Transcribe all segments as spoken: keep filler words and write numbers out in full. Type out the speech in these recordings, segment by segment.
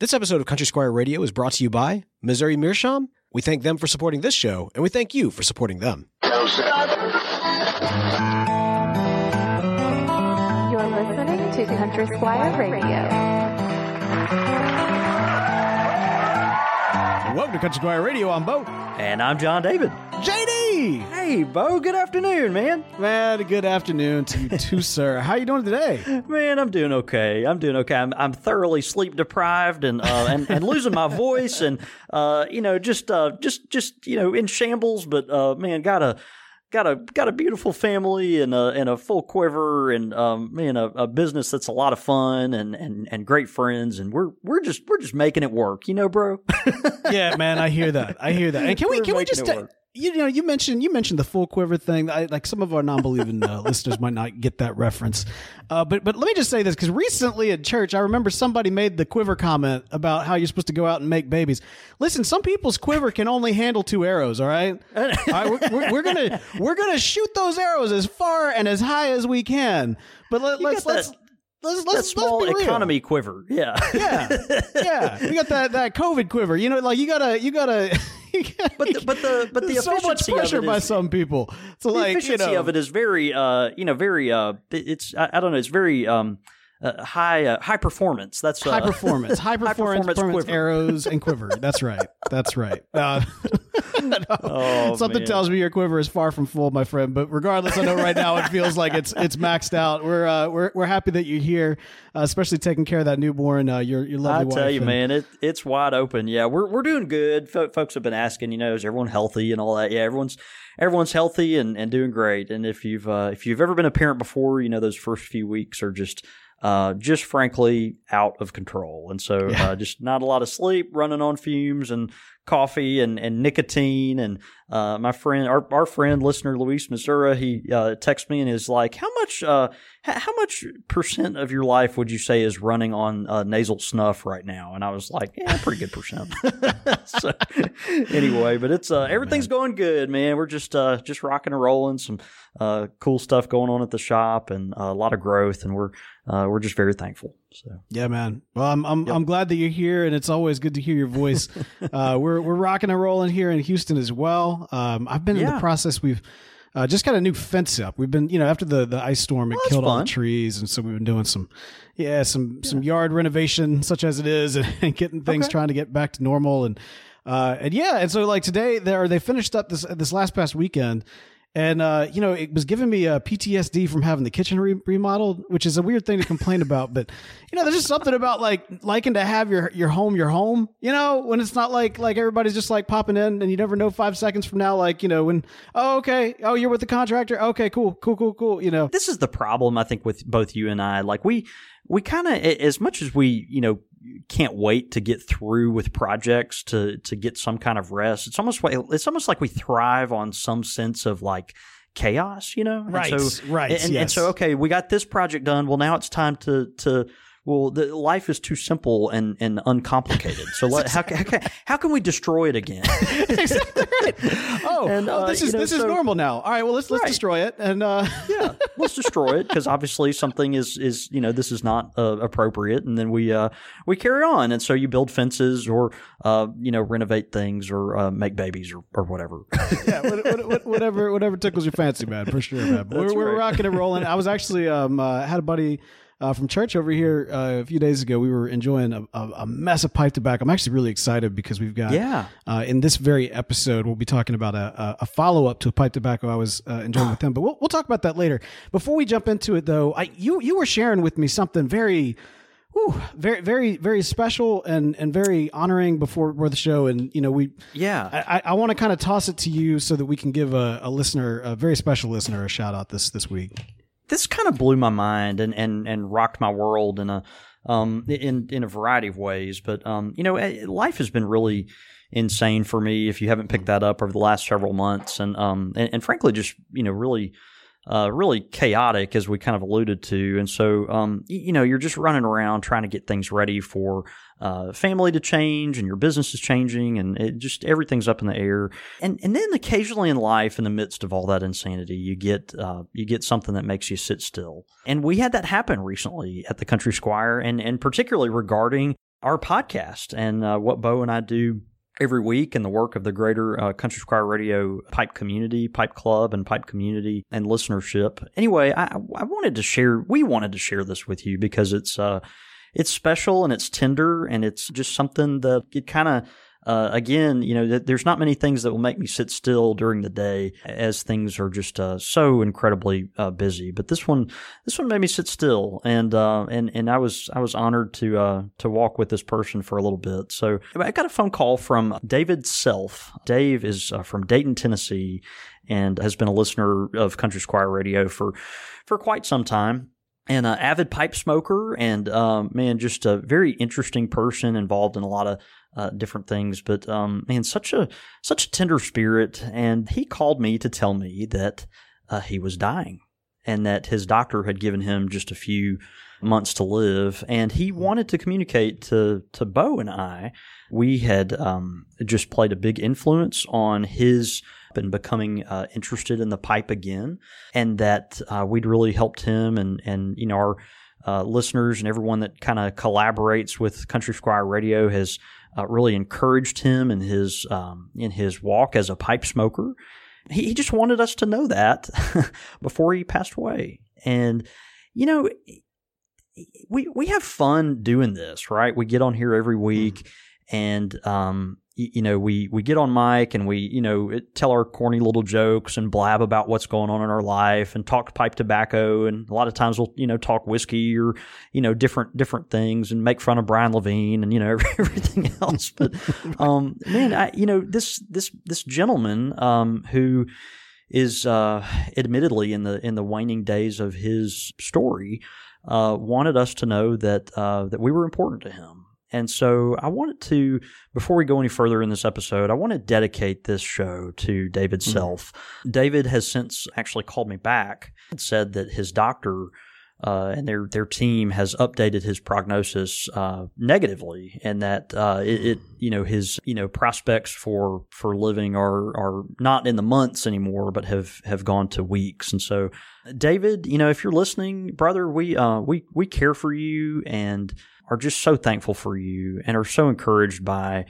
This episode of Country Squire Radio is brought to you by Missouri Meerschaum. We thank them for supporting this show, and we thank you for supporting them. You're listening to Country Squire Radio. Welcome to Country Squire Radio. I'm Bo. And I'm John David. J D! Hey, Bo. Good afternoon, man. Man, good afternoon to you too, sir. How you doing today? Man, I'm doing okay. I'm doing okay. I'm, I'm thoroughly sleep deprived and, uh, and and losing my voice and uh, you know just uh, just just you know in shambles. But uh, man, got a got a got a beautiful family and a and a full quiver and um, man a, a business that's a lot of fun and, and and great friends, and we're we're just we're just making it work, you know, bro. Yeah, man. I hear that. I hear that. And can we can we just ta- you know you mentioned you mentioned the full quiver thing. I, like some of our non-believing uh, listeners might not get that reference. Uh, but but let me just say this, because recently at church, I remember somebody made the quiver comment about how you're supposed to go out and make babies. Listen, some people's quiver can only handle two arrows. All right, all right we're, we're, we're gonna we're gonna shoot those arrows as far and as high as we can. But let, let's let's. Let's, let's, that small let's be real. Economy quiver, yeah, yeah, yeah. We got that, that COVID quiver, you know, like you gotta, you gotta. You gotta but the, but the but the so efficiency much pressure of it by is, some people. So like efficiency you know, of it is very, uh, you know, very. Uh, it's I, I don't know. It's very um, uh, high uh, high performance. That's uh, high performance, high performance, high performance arrows and quiver. That's right. That's right. Uh, No. Oh, Something man. tells me your quiver is far from full, my friend. But regardless, I know right now it feels like it's it's maxed out. We're uh, we're we're happy that you're here, uh, especially taking care of that newborn. Uh, your your lovely wife. I tell you, and, man, it it's wide open. Yeah, we're we're doing good. F- folks have been asking, you know, is everyone healthy and all that? Yeah, everyone's everyone's healthy and, and doing great. And if you've uh, if you've ever been a parent before, you know those first few weeks are just. Uh, just frankly out of control. And so yeah. uh, just not a lot of sleep, running on fumes and coffee and, and nicotine. And uh, my friend, our, our friend, listener Luis Missouri, he uh, texts me and is like, how much uh, how much percent of your life would you say is running on uh, nasal snuff right now? And I was like, yeah, pretty good percent. So anyway, but it's uh, everything's oh, going good, man. We're just uh, just rocking and rolling, some uh, cool stuff going on at the shop and uh, a lot of growth. And we're Uh, we're just very thankful. So yeah, man. Well, I'm I'm yep. I'm glad that you're here, and it's always good to hear your voice. uh, we're we're rocking and rolling here in Houston as well. Um, I've been yeah. in the process. We've uh, just got a new fence up. We've been, you know, after the, the ice storm, it well, killed fun. all the trees, and so we've been doing some yeah some yeah. some yard renovation, such as it is, and, and getting things okay. trying to get back to normal, and uh and yeah, and so like today they are they finished up this this last past weekend. And, uh, you know, it was giving me a P T S D from having the kitchen re- remodeled, which is a weird thing to complain about. But, you know, there's just something about like liking to have your, your home, your home, you know, when it's not like like everybody's just like popping in and you never know five seconds from now, like, you know, when, oh, OK, oh, you're with the contractor. OK, cool, cool, cool, cool. You know, this is the problem, I think, with both you and I, like we we kind of as much as we, you know, can't wait to get through with projects to to get some kind of rest. It's almost it's almost like we thrive on some sense of like chaos, you know? Right, and so, right. And, yes. and so, okay, we got this project done. Well, now it's time to to well, the, life is too simple and, and uncomplicated. So let, exactly how, how, can, how can we destroy it again? Exactly right. Oh, and, uh, oh this is know, this so, is normal now. All right, well let's let's right. destroy it and uh... yeah, let's destroy it because obviously something is is you know this is not uh, appropriate, and then we uh, we carry on, and so you build fences or uh, you know renovate things or uh, make babies or, or whatever. Yeah, whatever, whatever whatever tickles your fancy, man. For sure, man. We're, right. we're rocking and rolling. I was actually um uh, had a buddy. Uh, from church over here uh, a few days ago, we were enjoying a, a, a mess of pipe tobacco. I'm actually really excited because we've got, yeah. uh, in this very episode, we'll be talking about a, a follow-up to a pipe tobacco I was uh, enjoying with them. But we'll we'll talk about that later. Before we jump into it, though, I you you were sharing with me something very, whew, very, very, very special and, and very honoring before, before the show. And, you know, we yeah, I, I want to kind of toss it to you so that we can give a, a listener, a very special listener, a shout-out this, this week. This kind of blew my mind and, and, and rocked my world in a um in, in a variety of ways. But um you know life has been really insane for me. If you haven't picked that up over the last several months, and um and, and frankly just you know really uh really chaotic as we kind of alluded to. And so um you know you're just running around trying to get things ready for uh family to change, and your business is changing, and it just everything's up in the air. And and then occasionally in life, in the midst of all that insanity, you get uh you get something that makes you sit still. And we had that happen recently at the Country Squire, and and particularly regarding our podcast and uh, what Bo and I do every week and the work of the greater uh, Country Squire Radio pipe community, pipe club, and pipe community and listenership. Anyway, I, I wanted to share, we wanted to share this with you because it's uh, it's special and it's tender and it's just something that it kind of, Uh, again, you know, th- there's not many things that will make me sit still during the day, as things are just uh, so incredibly uh, busy. But this one, this one made me sit still, and uh, and and I was I was honored to uh, to walk with this person for a little bit. So I got a phone call from David Self. Dave is uh, from Dayton, Tennessee, and has been a listener of Country Squire Radio for for quite some time. And an avid pipe smoker, and um, man, just a very interesting person involved in a lot of uh, different things. But um, man, such a such a tender spirit. And he called me to tell me that uh, he was dying, and that his doctor had given him just a few months to live. And he wanted to communicate to to Bo and I. We had um, just played a big influence on his. And becoming uh, interested in the pipe again, and that uh, we'd really helped him, and and you know our uh, listeners and everyone that kind of collaborates with Country Squire Radio has uh, really encouraged him in his um, in his walk as a pipe smoker. He, he just wanted us to know that before he passed away, and you know we we have fun doing this, right? We get on here every week, and um, you know, we, we get on mic and we, you know, tell our corny little jokes and blab about what's going on in our life and talk pipe tobacco. And a lot of times we'll, you know, talk whiskey or, you know, different different things and make fun of Brian Levine and, you know, everything else. But, um, man, I, you know, this this this gentleman um, who is uh, admittedly in the in the waning days of his story uh, wanted us to know that uh, that we were important to him. And so I wanted to, before we go any further in this episode, I want to dedicate this show to David Self. Mm-hmm. David has since actually called me back and said that his doctor uh, and their their team has updated his prognosis uh, negatively, and that uh, it, it you know his you know prospects for for living are are not in the months anymore, but have have gone to weeks. And so, David, you know, if you're listening, brother, we uh, we we care for you and. Are just so thankful for you and are so encouraged by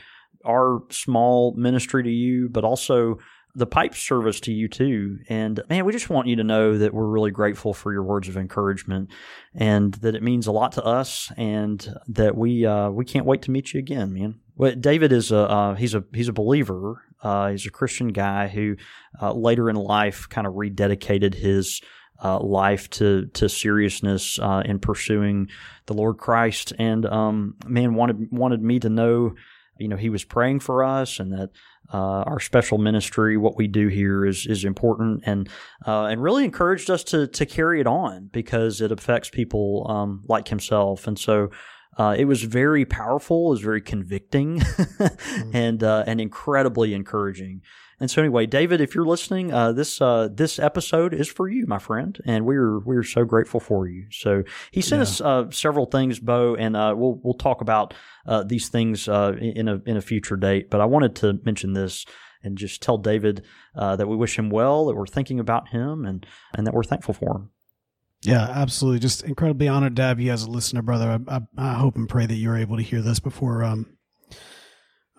our small ministry to you, but also the pipe service to you too. And man, we just want you to know that we're really grateful for your words of encouragement and that it means a lot to us and that we uh, we can't wait to meet you again, man. Well, David is a uh, he's a he's a believer. Uh, he's a Christian guy who uh, later in life kind of rededicated his Uh, life to to seriousness uh, in pursuing the Lord Christ, and um, man wanted wanted me to know, you know, he was praying for us, and that uh, our special ministry, what we do here, is is important, and uh, and really encouraged us to to carry it on because it affects people um, like himself, and so. Uh, it was very powerful, it was very convicting, and uh, and incredibly encouraging. And so anyway, David, if you're listening, uh, this uh, this episode is for you, my friend, and we're we're so grateful for you. So he sent yeah. us uh, several things, Bo, and uh, we'll we'll talk about uh, these things uh, in a in a future date. But I wanted to mention this and just tell David uh, that we wish him well, that we're thinking about him, and and that we're thankful for him. Yeah, absolutely. Just incredibly honored to have you as a listener, brother. I, I, I hope and pray that you're able to hear this before um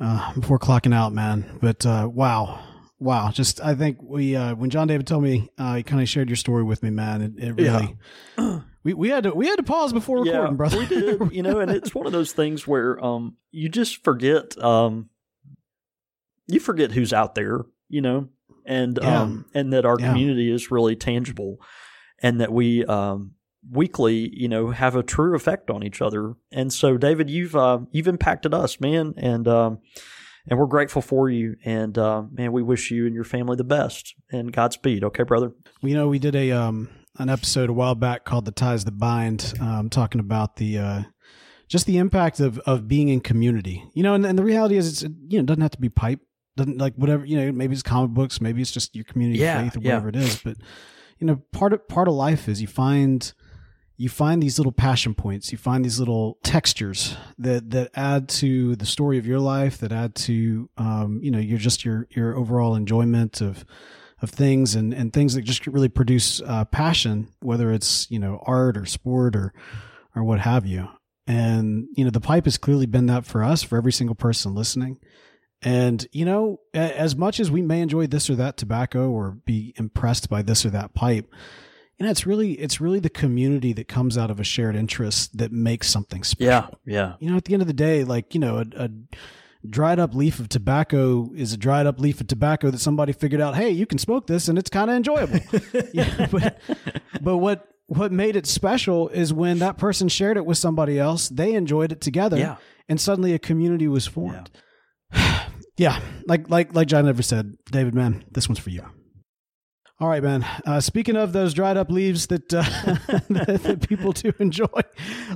uh before clocking out, man. But uh, wow, wow. Just I think we uh, when John David told me, uh, he kind of shared your story with me, man. It, it really yeah. we we had to we had to pause before recording, yeah, brother. We did, you know. And it's one of those things where um you just forget um you forget who's out there, you know, and yeah. um and that our yeah. community is really tangible. And that we um, weekly, you know, have a true effect on each other. And so, David, you've uh, you've impacted us, man, and um, and we're grateful for you. And uh, man, we wish you and your family the best and Godspeed. Okay, brother. You know, we did a um, an episode a while back called "The Ties That Bind," um, talking about the uh, just the impact of of being in community. You know, and, and the reality is, it's you know, it doesn't have to be pipe, doesn't like whatever. You know, maybe it's comic books, maybe it's just your community yeah, of faith or yeah. whatever it is, but. You know, part of part of life is you find you find these little passion points, you find these little textures that, that add to the story of your life, that add to um, you know, your just your your overall enjoyment of of things and, and things that just really produce uh, passion, whether it's you know art or sport or or what have you. And, you know, the pipe has clearly been that for us, for every single person listening. And, you know, as much as we may enjoy this or that tobacco or be impressed by this or that pipe, you know, it's really, it's really the community that comes out of a shared interest that makes something special. Yeah. Yeah. You know, at the end of the day, like, you know, a, a dried up leaf of tobacco is a dried up leaf of tobacco that somebody figured out, hey, you can smoke this and it's kind of enjoyable. Yeah, but, but what, what made it special is when that person shared it with somebody else, they enjoyed it together. Yeah. And suddenly a community was formed. Yeah. Yeah, like like like John never said, David, man, this one's for you. All right, man. Uh, speaking of those dried up leaves that, uh, that that people do enjoy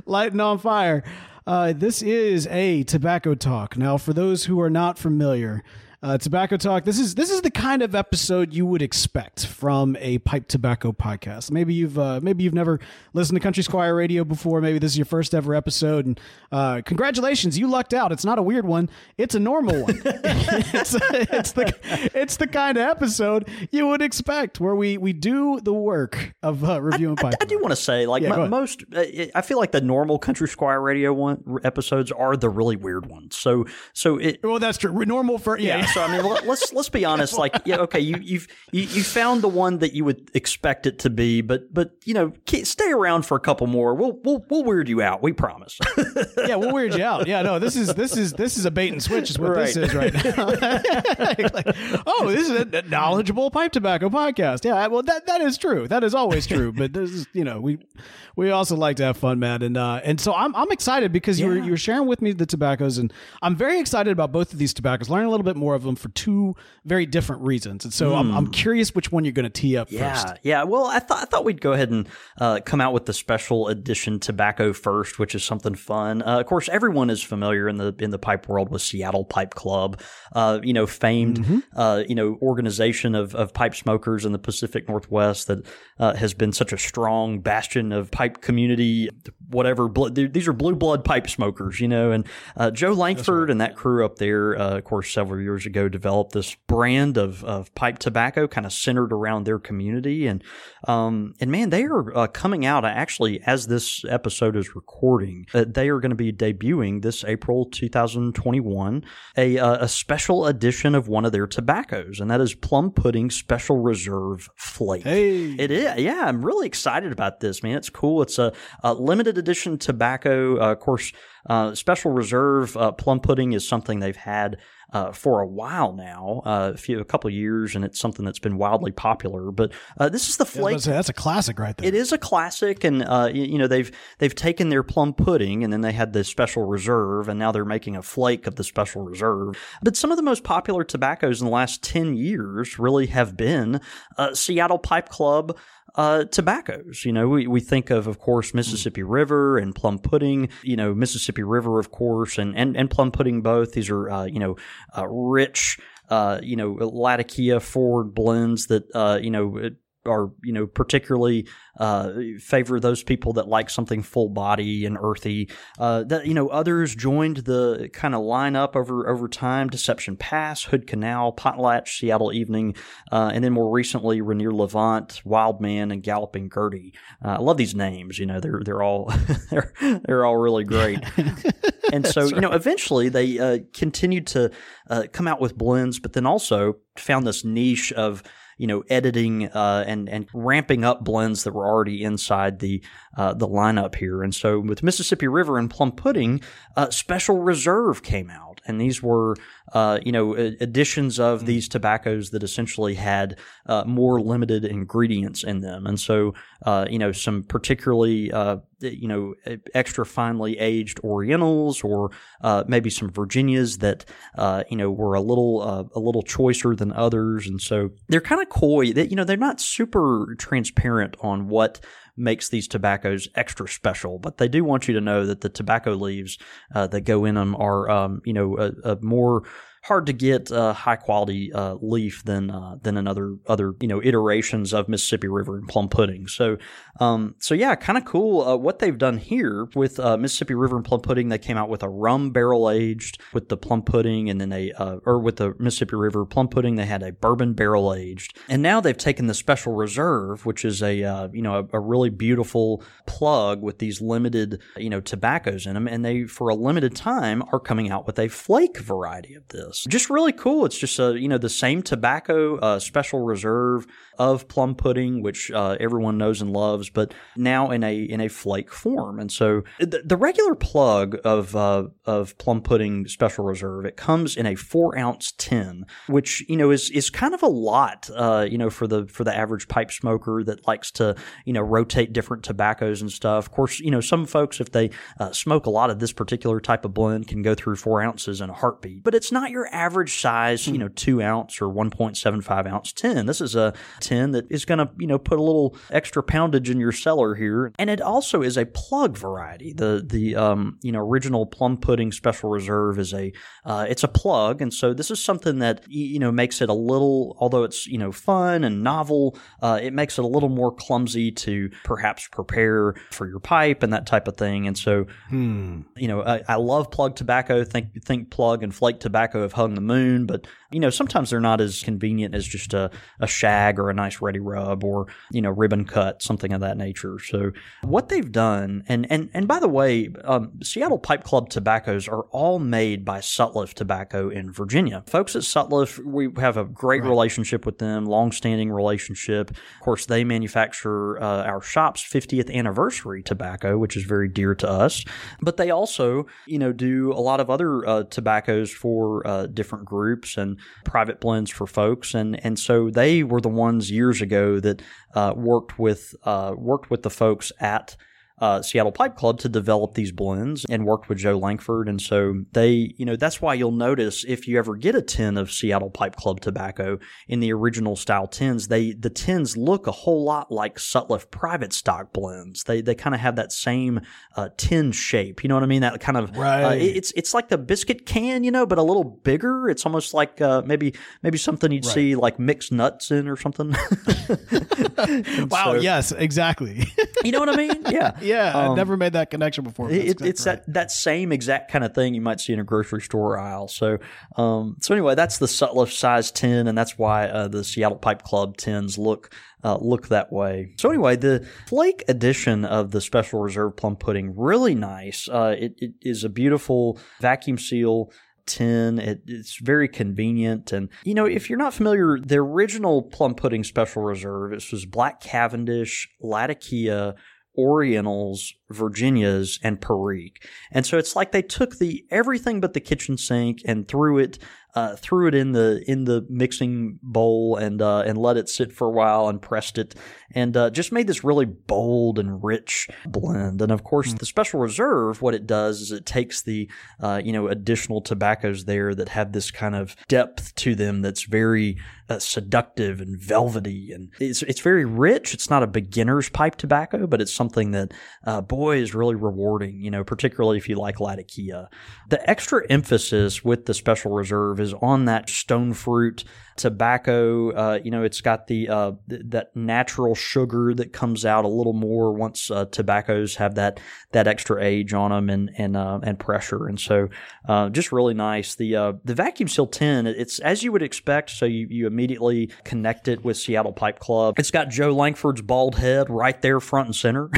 lighting on fire, uh, this is a Tobacco Talk. Now, for those who are not familiar, uh, Tobacco Talk, this is this is the kind of episode you would expect from a pipe tobacco podcast. Maybe you've uh, maybe you've never listened to Country Squire Radio before. Maybe this is your first ever episode, and uh, congratulations, you lucked out. It's not a weird one; it's a normal one. it's, it's the it's the kind of episode you would expect, where we we do the work of uh, reviewing pipe. I, I do want to say, like yeah, m- most, uh, I feel like the normal Country Squire Radio one episodes are the really weird ones. So so it well, that's true. Normal for yeah. yeah. So I mean, let's let's be honest. Like, yeah, okay, you you've you, you found the one that you would expect it to be, but but you know, stay around for a couple more. We'll we'll we'll weird you out. We promise. Yeah, we'll weird you out. Yeah, no, this is this is this is a bait and switch is what right. this is right now. Like, oh, this is a knowledgeable pipe tobacco podcast. Yeah, well, that that is true. That is always true. But this is, you know, we we also like to have fun, man, and uh, and so I'm I'm excited because yeah. you were you were sharing with me the tobaccos, and I'm very excited about both of these tobaccos. Learning a little bit more of them for two very different reasons, and so mm. I'm, I'm curious which one you're going to tee up yeah, first. Yeah, yeah. Well, I thought I thought we'd go ahead and uh, come out with the special edition tobacco first, which is something fun. Uh, of course, everyone is familiar in the in the pipe world with Seattle Pipe Club, uh, you know, famed mm-hmm. uh, you know organization of of pipe smokers in the Pacific Northwest that uh, has been such a strong bastion of pipe community. Whatever, bl- these are blue blood pipe smokers, you know, and uh, Joe Lankford right. and that crew up there, uh, of course, several years ago developed this brand of, of pipe tobacco kind of centered around their community. And, um, and man, they are uh, coming out actually as this episode is recording, uh, they are going to be debuting this April twenty twenty-one, a, uh, a special edition of one of their tobaccos. And that is Plum Pudding Special Reserve Flake. Hey. It is. Yeah. I'm really excited about this, man. It's cool. It's a, a limited edition tobacco. Uh, of course, uh, Special Reserve uh, Plum Pudding is something they've had Uh, for a while now, uh, a few, a couple of years, and it's something that's been wildly popular. But uh, this is the flake. Say, that's a classic, right there. It is a classic, and uh, you, you know they've they've taken their plum pudding, and then they had the Special Reserve, and now they're making a flake of the Special Reserve. But some of the most popular tobaccos in the last ten years really have been uh, Seattle Pipe Club. Uh, tobaccos, you know, we, we think of, of course, Mississippi River and Plum Pudding, you know, Mississippi River, of course, and, and, and Plum Pudding both. These are, uh, you know, uh, rich, uh, you know, Latakia forward blends that, uh, you know, are, you know, particularly uh, favor those people that like something full body and earthy. Uh, that, you know, others joined the kind of lineup over over time: Deception Pass, Hood Canal, Potlatch, Seattle Evening, uh, and then more recently Rainier Levant, Wild Man, and Galloping Gertie. Uh, I love these names. You know, they're they're all they're they're all really great. And so, right. you know, eventually they uh, continued to uh, come out with blends, but then also found this niche of, you know, editing uh, and and ramping up blends that were already inside the uh, the lineup here. And so with Mississippi River and Plum Pudding, uh, Special Reserve came out, and these were uh, you know additions of these tobaccos that essentially had uh, more limited ingredients in them. And so uh, you know some particularly uh, you know extra finely aged Orientals, or uh, maybe some Virginias that uh, you know were a little uh, a little choicer than others. And so they're kind of coy that, you know, they're not super transparent on what makes these tobaccos extra special, but they do want you to know that the tobacco leaves uh, that go in them are, um, you know, a, a more hard to get a uh, high quality uh, leaf than uh, than another other you know iterations of Mississippi River and Plum Pudding. So um, so yeah, kind of cool uh, what they've done here with uh, Mississippi River and Plum Pudding. They came out with a rum barrel aged with the Plum Pudding, and then they uh, or with the Mississippi River Plum Pudding they had a bourbon barrel aged, and now they've taken the Special Reserve, which is a uh, you know a, a really beautiful plug with these limited you know tobaccos in them, and they for a limited time are coming out with a flake variety of this. Just really cool. It's just, uh, you know, the same tobacco, uh, Special Reserve of Plum Pudding, which uh, everyone knows and loves, but now in a in a flake form. And so the, the regular plug of uh, of Plum Pudding Special Reserve, it comes in a four ounce tin, which you know is is kind of a lot, uh, you know, for the for the average pipe smoker that likes to you know rotate different tobaccos and stuff. Of course, you know, some folks if they uh, smoke a lot of this particular type of blend can go through four ounces in a heartbeat, but it's not your average size, you know, two ounce or one point seven five ounce tin. This is a tin that is going to, you know, put a little extra poundage in your cellar here. And it also is a plug variety. The, the, um, you know, original Plum Pudding Special Reserve is a, uh, it's a plug. And so this is something that, you know, makes it a little, although it's, you know, fun and novel, uh, it makes it a little more clumsy to perhaps prepare for your pipe and that type of thing. And so, hmm. you know, I, I love plug tobacco. Think, think plug and flake tobacco have hung the moon, but you know sometimes they're not as convenient as just a, a shag or a nice ready rub or you know ribbon cut, something of that nature. So what they've done, and and and by the way, um, Seattle Pipe Club tobaccos are all made by Sutliff Tobacco in Virginia. Folks at Sutliff, we have a great right. relationship with them, long-standing relationship. Of course, they manufacture uh, our shop's fiftieth anniversary tobacco, which is very dear to us. But they also you know do a lot of other uh, tobaccos for uh, different groups and private blends for folks, and and so they were the ones years ago that uh, worked with uh, worked with the folks at uh, Seattle Pipe Club to develop these blends, and worked with Joe Lankford, and so they, you know, that's why you'll notice if you ever get a tin of Seattle Pipe Club tobacco in the original style tins, they the tins look a whole lot like Sutliff private stock blends. They they kind of have that same uh, tin shape, you know what I mean? That kind of right. uh, it, it's it's like the biscuit can, you know, but a little bigger. It's almost like uh, maybe maybe something you'd right. see like mixed nuts in or something. Wow! So, yes, exactly. You know what I mean? Yeah. Yeah, um, I never made that connection before. It, it's right. that, that same exact kind of thing you might see in a grocery store aisle. So, um, so anyway, that's the Sutliff size tin, and that's why uh, the Seattle Pipe Club tins look uh, look that way. So anyway, the flake edition of the Special Reserve Plum Pudding, really nice. Uh, it, it is a beautiful vacuum seal tin. It, it's very convenient. And, you know, if you're not familiar, the original Plum Pudding Special Reserve, this was Black Cavendish, Latakia, Orientals, Virginias, and Perique. And so it's like they took the everything but the kitchen sink and threw it uh, threw it in the in the mixing bowl and uh, and let it sit for a while and pressed it and uh, just made this really bold and rich blend. And of course, mm-hmm. the Special Reserve, what it does is it takes the uh, you know additional tobaccos there that have this kind of depth to them that's very uh, seductive and velvety, and it's it's very rich. It's not a beginner's pipe tobacco, but it's something that uh, boy, is really rewarding, you know, particularly if you like Latakia. The extra emphasis with the Special Reserve is on that stone fruit tobacco. Uh, you know, it's got the uh, th- that natural sugar that comes out a little more once uh, tobaccos have that that extra age on them and and uh, and pressure, and so uh, just really nice. The uh, the vacuum seal tin, it's as you would expect, so you you immediately connect it with Seattle Pipe Club. It's got Joe Lankford's bald head right there, front and center.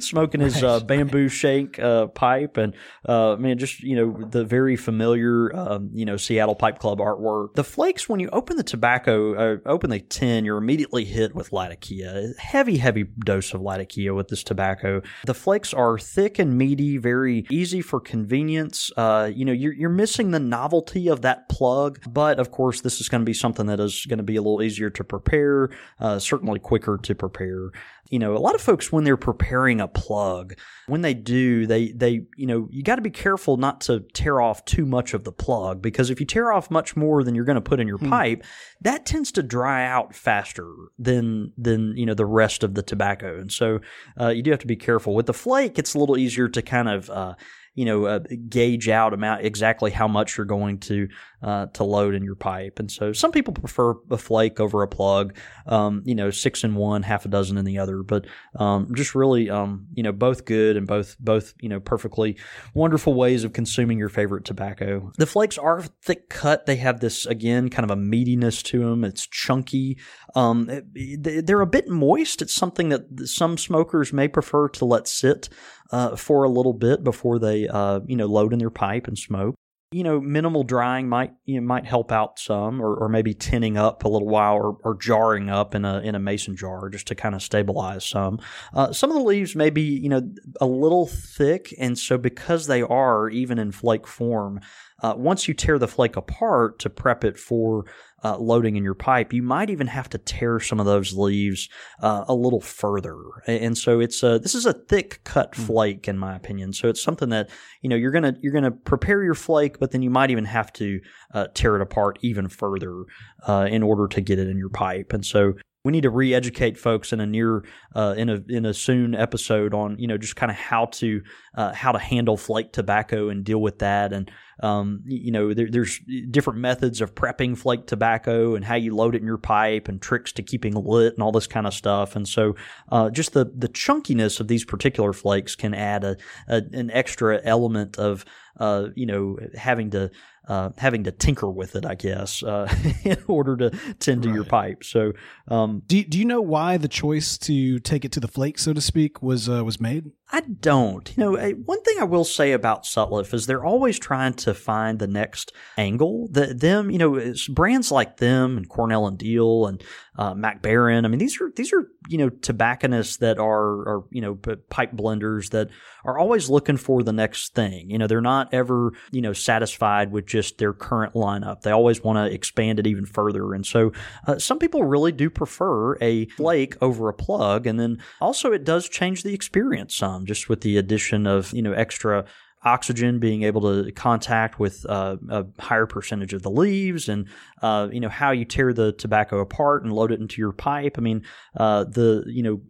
Smoking his uh, bamboo shank uh, pipe, and uh, man, just you know the very familiar um, you know Seattle Pipe Club artwork. The flakes, when you open the tobacco, uh, open the tin, you're immediately hit with Latakia. Heavy, heavy dose of Latakia with this tobacco. The flakes are thick and meaty, very easy for convenience. Uh, you know, you're, you're missing the novelty of that plug, but of course, this is going to be something that is going to be a little easier to prepare, uh, certainly quicker to prepare. You know, a lot of folks when they're preparing a plug, when they do, they they you know you got to be careful not to tear off too much of the plug, because if you tear off much more than you're going to put in your hmm. pipe, that tends to dry out faster than than you know the rest of the tobacco, and so uh, you do have to be careful. With the flake, it's a little easier to kind of uh, you know, uh, gauge out amount exactly how much you're going to uh, to load in your pipe. And so some people prefer a flake over a plug, um, you know, six in one, half a dozen in the other. But um, just really, um, you know, both good and both, both you know, perfectly wonderful ways of consuming your favorite tobacco. The flakes are thick cut. They have this, again, kind of a meatiness to them. It's chunky. Um, they're a bit moist. It's something that some smokers may prefer to let sit uh, for a little bit before they, uh, you know, load in their pipe and smoke. You know, minimal drying might you know, might help out some, or, or maybe tinning up a little while, or, or jarring up in a in a mason jar just to kind of stabilize some. Uh, some of the leaves may be you know a little thick, and so because they are even in flake form, uh, once you tear the flake apart to prep it for Uh, loading in your pipe, you might even have to tear some of those leaves uh, a little further. And so it's a, this is a thick cut flake, in my opinion. So it's something that, you know, you're going to, you're going to prepare your flake, but then you might even have to uh, tear it apart even further uh, in order to get it in your pipe. And so we need to re-educate folks in a near, uh, in a in a soon episode on you know just kind of how to uh, how to handle flake tobacco and deal with that, and um, you know there, there's different methods of prepping flake tobacco and how you load it in your pipe and tricks to keeping lit and all this kind of stuff. And so uh, just the the chunkiness of these particular flakes can add a, a an extra element of uh, you know having to. Uh, having to tinker with it, I guess, uh, in order to tend to right. your pipe. So, um, do you, do you know why the choice to take it to the flake, so to speak, was uh, was made? I don't. You know, one thing I will say about Sutliff is they're always trying to find the next angle. The, them, you know, it's brands like them and Cornell and Deal and uh, Mac Barron. I mean, these are these are you know tobacconists that are are you know pipe blenders that are always looking for the next thing. You know, they're not ever you know satisfied with just their current lineup. They always want to expand it even further. And so uh, some people really do prefer a flake over a plug. And then also it does change the experience some, just with the addition of, you know, extra oxygen, being able to contact with uh, a higher percentage of the leaves, and uh, you know how you tear the tobacco apart and load it into your pipe. I mean, uh, the you know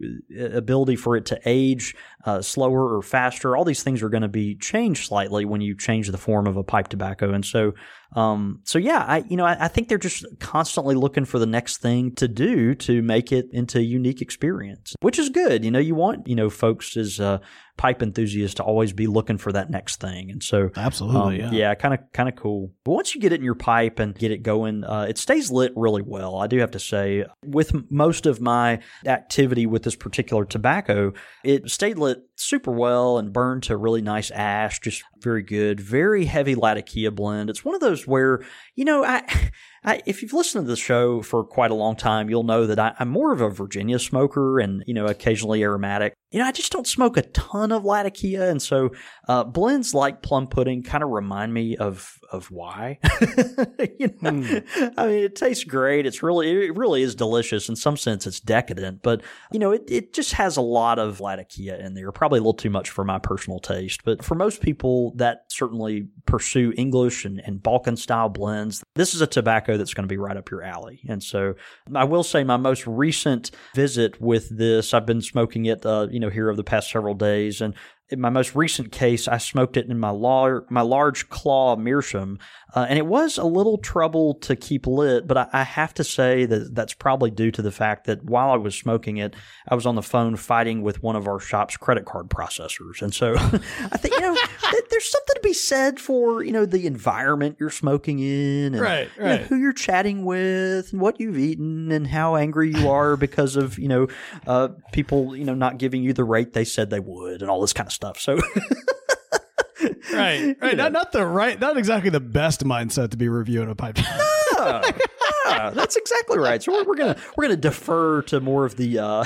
ability for it to age uh, slower or faster. All these things are going to be changed slightly when you change the form of a pipe tobacco, and so. Um, so yeah, I, you know, I, I think they're just constantly looking for the next thing to do to make it into a unique experience, which is good. You know, you want, you know, folks as, uh, pipe enthusiasts to always be looking for that next thing. And so, absolutely. Um, yeah. yeah, kind of, kind of cool. But once you get it in your pipe and get it going, uh, it stays lit really well. I do have to say, with most of my activity with this particular tobacco, it stayed lit super well and burned to a really nice ash, just very good, very heavy Latakia blend. It's one of those where, you know, I, I, if you've listened to the show for quite a long time, you'll know that I, I'm more of a Virginia smoker and, you know, occasionally aromatic. You know, I just don't smoke a ton of Latakia, and so uh, blends like Plum Pudding kind of remind me of of why. you know, mm. I mean, it tastes great. It's really, it really is delicious. In some sense, it's decadent, but you know, it it just has a lot of Latakia in there. Probably a little too much for my personal taste, but for most people that certainly pursue English and, and Balkan style blends, this is a tobacco that's going to be right up your alley. And so, I will say, my most recent visit with this, I've been smoking it, uh, you know. here over the past several days. And in my most recent case, I smoked it in my lar- my large claw Meerschaum, uh, and it was a little trouble to keep lit, but I, I have to say that that's probably due to the fact that while I was smoking it, I was on the phone fighting with one of our shop's credit card processors. And so I think, you know, th- there's something to be said for, you know, the environment you're smoking in, and right, right. You know, who you're chatting with, and what you've eaten, and how angry you are because of, you know, uh, people, you know, not giving you the rate they said they would and all this kind of stuff. So right, right. You know. Not, not the right, not exactly the best mindset to be reviewing a pipe. yeah, yeah, that's exactly right. So we're, we're gonna we're gonna defer to more of the uh,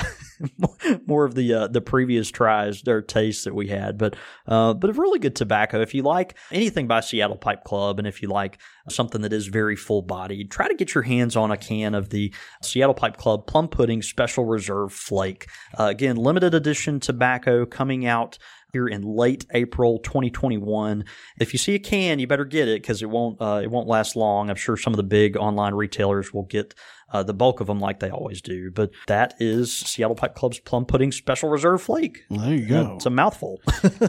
more of the uh, the previous tries or tastes that we had, but uh, but a really good tobacco. If you like anything by Seattle Pipe Club, and if you like something that is very full bodied, try to get your hands on a can of the Seattle Pipe Club Plum Pudding Special Reserve Flake. Uh, again, limited edition tobacco coming out here in late April twenty twenty-one. If you see a can, you better get it because it won't uh, it won't last long. I'm sure some of the big online retailers will get uh, the bulk of them like they always do. But that is Seattle Pipe Club's Plum Pudding Special Reserve Flake. There you go. It's a mouthful.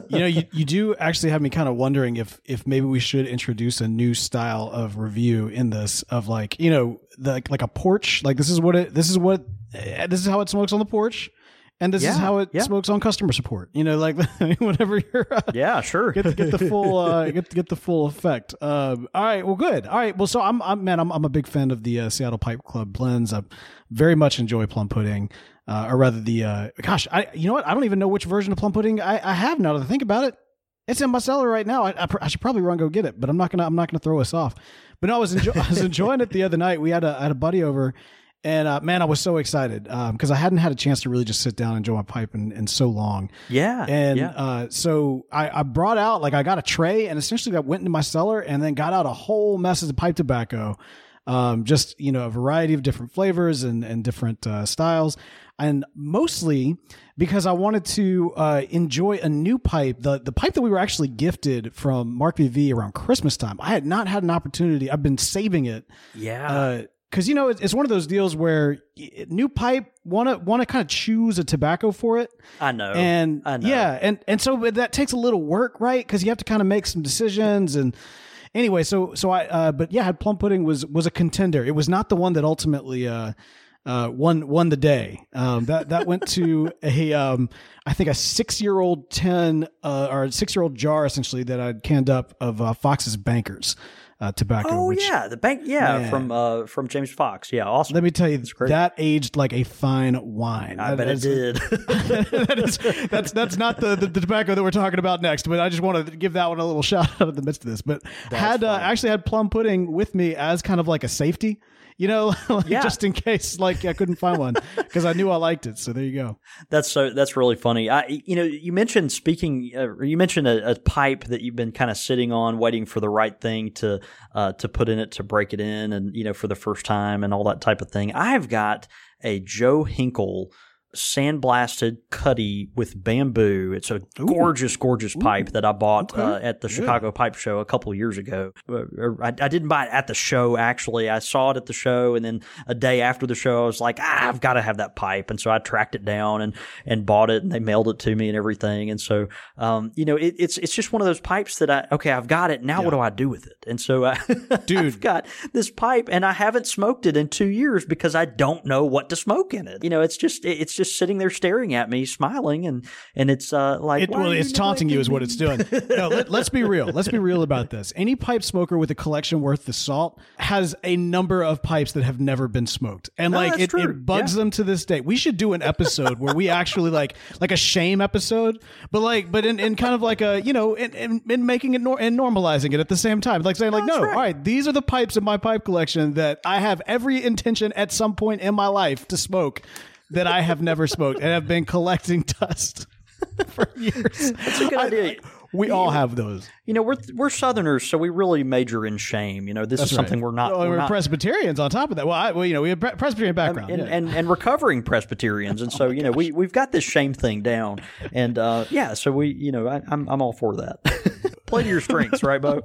You know, you, you do actually have me kind of wondering if if maybe we should introduce a new style of review in this of like, you know, the, like a porch. Like this is what it this is what this is how it smokes on the porch. And this yeah, is how it yeah. smokes on customer support, you know, like whenever you're uh, yeah, sure, get, get the full uh, get get the full effect. Um, all right, well, good. All right, well, so I'm I'm man, I'm I'm a big fan of the uh, Seattle Pipe Club blends. I very much enjoy Plum Pudding, uh, or rather the uh, gosh, I you know what? I don't even know which version of Plum Pudding I, I have now that I think about it. It's in my cellar right now. I, I, I should probably run go get it, but I'm not gonna I'm not gonna throw us off. But no, I was enjo- I was enjoying it the other night. We had a I had a buddy over. And uh, man, I was so excited because um, I hadn't had a chance to really just sit down and enjoy my pipe in, in so long. Yeah. And yeah. Uh, so I, I brought out, like I got a tray and essentially I went into my cellar and then got out a whole mess of pipe tobacco. Um, just, you know, a variety of different flavors and, and different uh, styles. And mostly because I wanted to uh, enjoy a new pipe, the the pipe that we were actually gifted from Mark V V around Christmas time. I had not had an opportunity. I've been saving it. Yeah. Uh, Because, you know, it's one of those deals where new pipe want to want to kind of choose a tobacco for it. I know. And I know. Yeah. And, and so that takes a little work, right? Because you have to kind of make some decisions. And anyway, so so I uh, but yeah, Plum Pudding was was a contender. It was not the one that ultimately uh, uh, won won the day. Um, that that went to a um, I think a six year old tin uh, or a six year old jar, essentially, that I'd canned up of uh, Fox's Bankers. Uh, tobacco. Oh which, yeah, the bank. Yeah, man. from uh, from James Fox. Yeah, awesome. Let me tell you, that aged like a fine wine. I that, bet it did. that is, that's that's not the, the, the tobacco that we're talking about next, but I just want to give that one a little shout out in the midst of this. But that's had uh, actually had Plum Pudding with me as kind of like a safety. You know, like yeah. just in case, like I couldn't find one because I knew I liked it. So there you go. That's so. That's really funny. I, you know, you mentioned speaking. Uh, you mentioned a, a pipe that you've been kind of sitting on, waiting for the right thing to uh, to put in it, to break it in, and you know, for the first time and all that type of thing. I've got a Joe Hinkle sandblasted cutty with bamboo. It's a Ooh. gorgeous, gorgeous pipe Ooh. that I bought okay. uh, at the Chicago yeah. Pipe Show a couple of years ago. I, I didn't buy it at the show, actually. I saw it at the show, and then a day after the show, I was like, ah, I've got to have that pipe. And so I tracked it down and, and bought it, and they mailed it to me and everything. And so, um, you know, it, it's it's just one of those pipes that I, okay, I've got it. Now yeah. what do I do with it? And so I, Dude. I've got this pipe, and I haven't smoked it in two years because I don't know what to smoke in it. You know, it's just it, it's just just sitting there staring at me, smiling, and and it's uh, like it, well, it's taunting you is what it's doing. No, let, let's be real. Let's be real about this. Any pipe smoker with a collection worth the salt has a number of pipes that have never been smoked, and no, like it, it bugs yeah. them to this day. We should do an episode where we actually like like a shame episode, but like but in, in kind of like a you know in in, in making it nor- and normalizing it at the same time, like saying like no, no right. all right, these are the pipes in my pipe collection that I have every intention at some point in my life to smoke. That I have never smoked and have been collecting dust for years. That's a good idea. I, I, we all have those. You know, we're we're Southerners, so we really major in shame. You know, this That's is something right. we're not. Well, we're, we're not, Presbyterians on top of that. Well, I, well, you know, we have Presbyterian background. And, yeah. and, and recovering Presbyterians. And so, oh you know, we, we've got this shame thing down. And uh, yeah, so we, you know, I, I'm I'm all for that. Play to your strengths, right, Bo?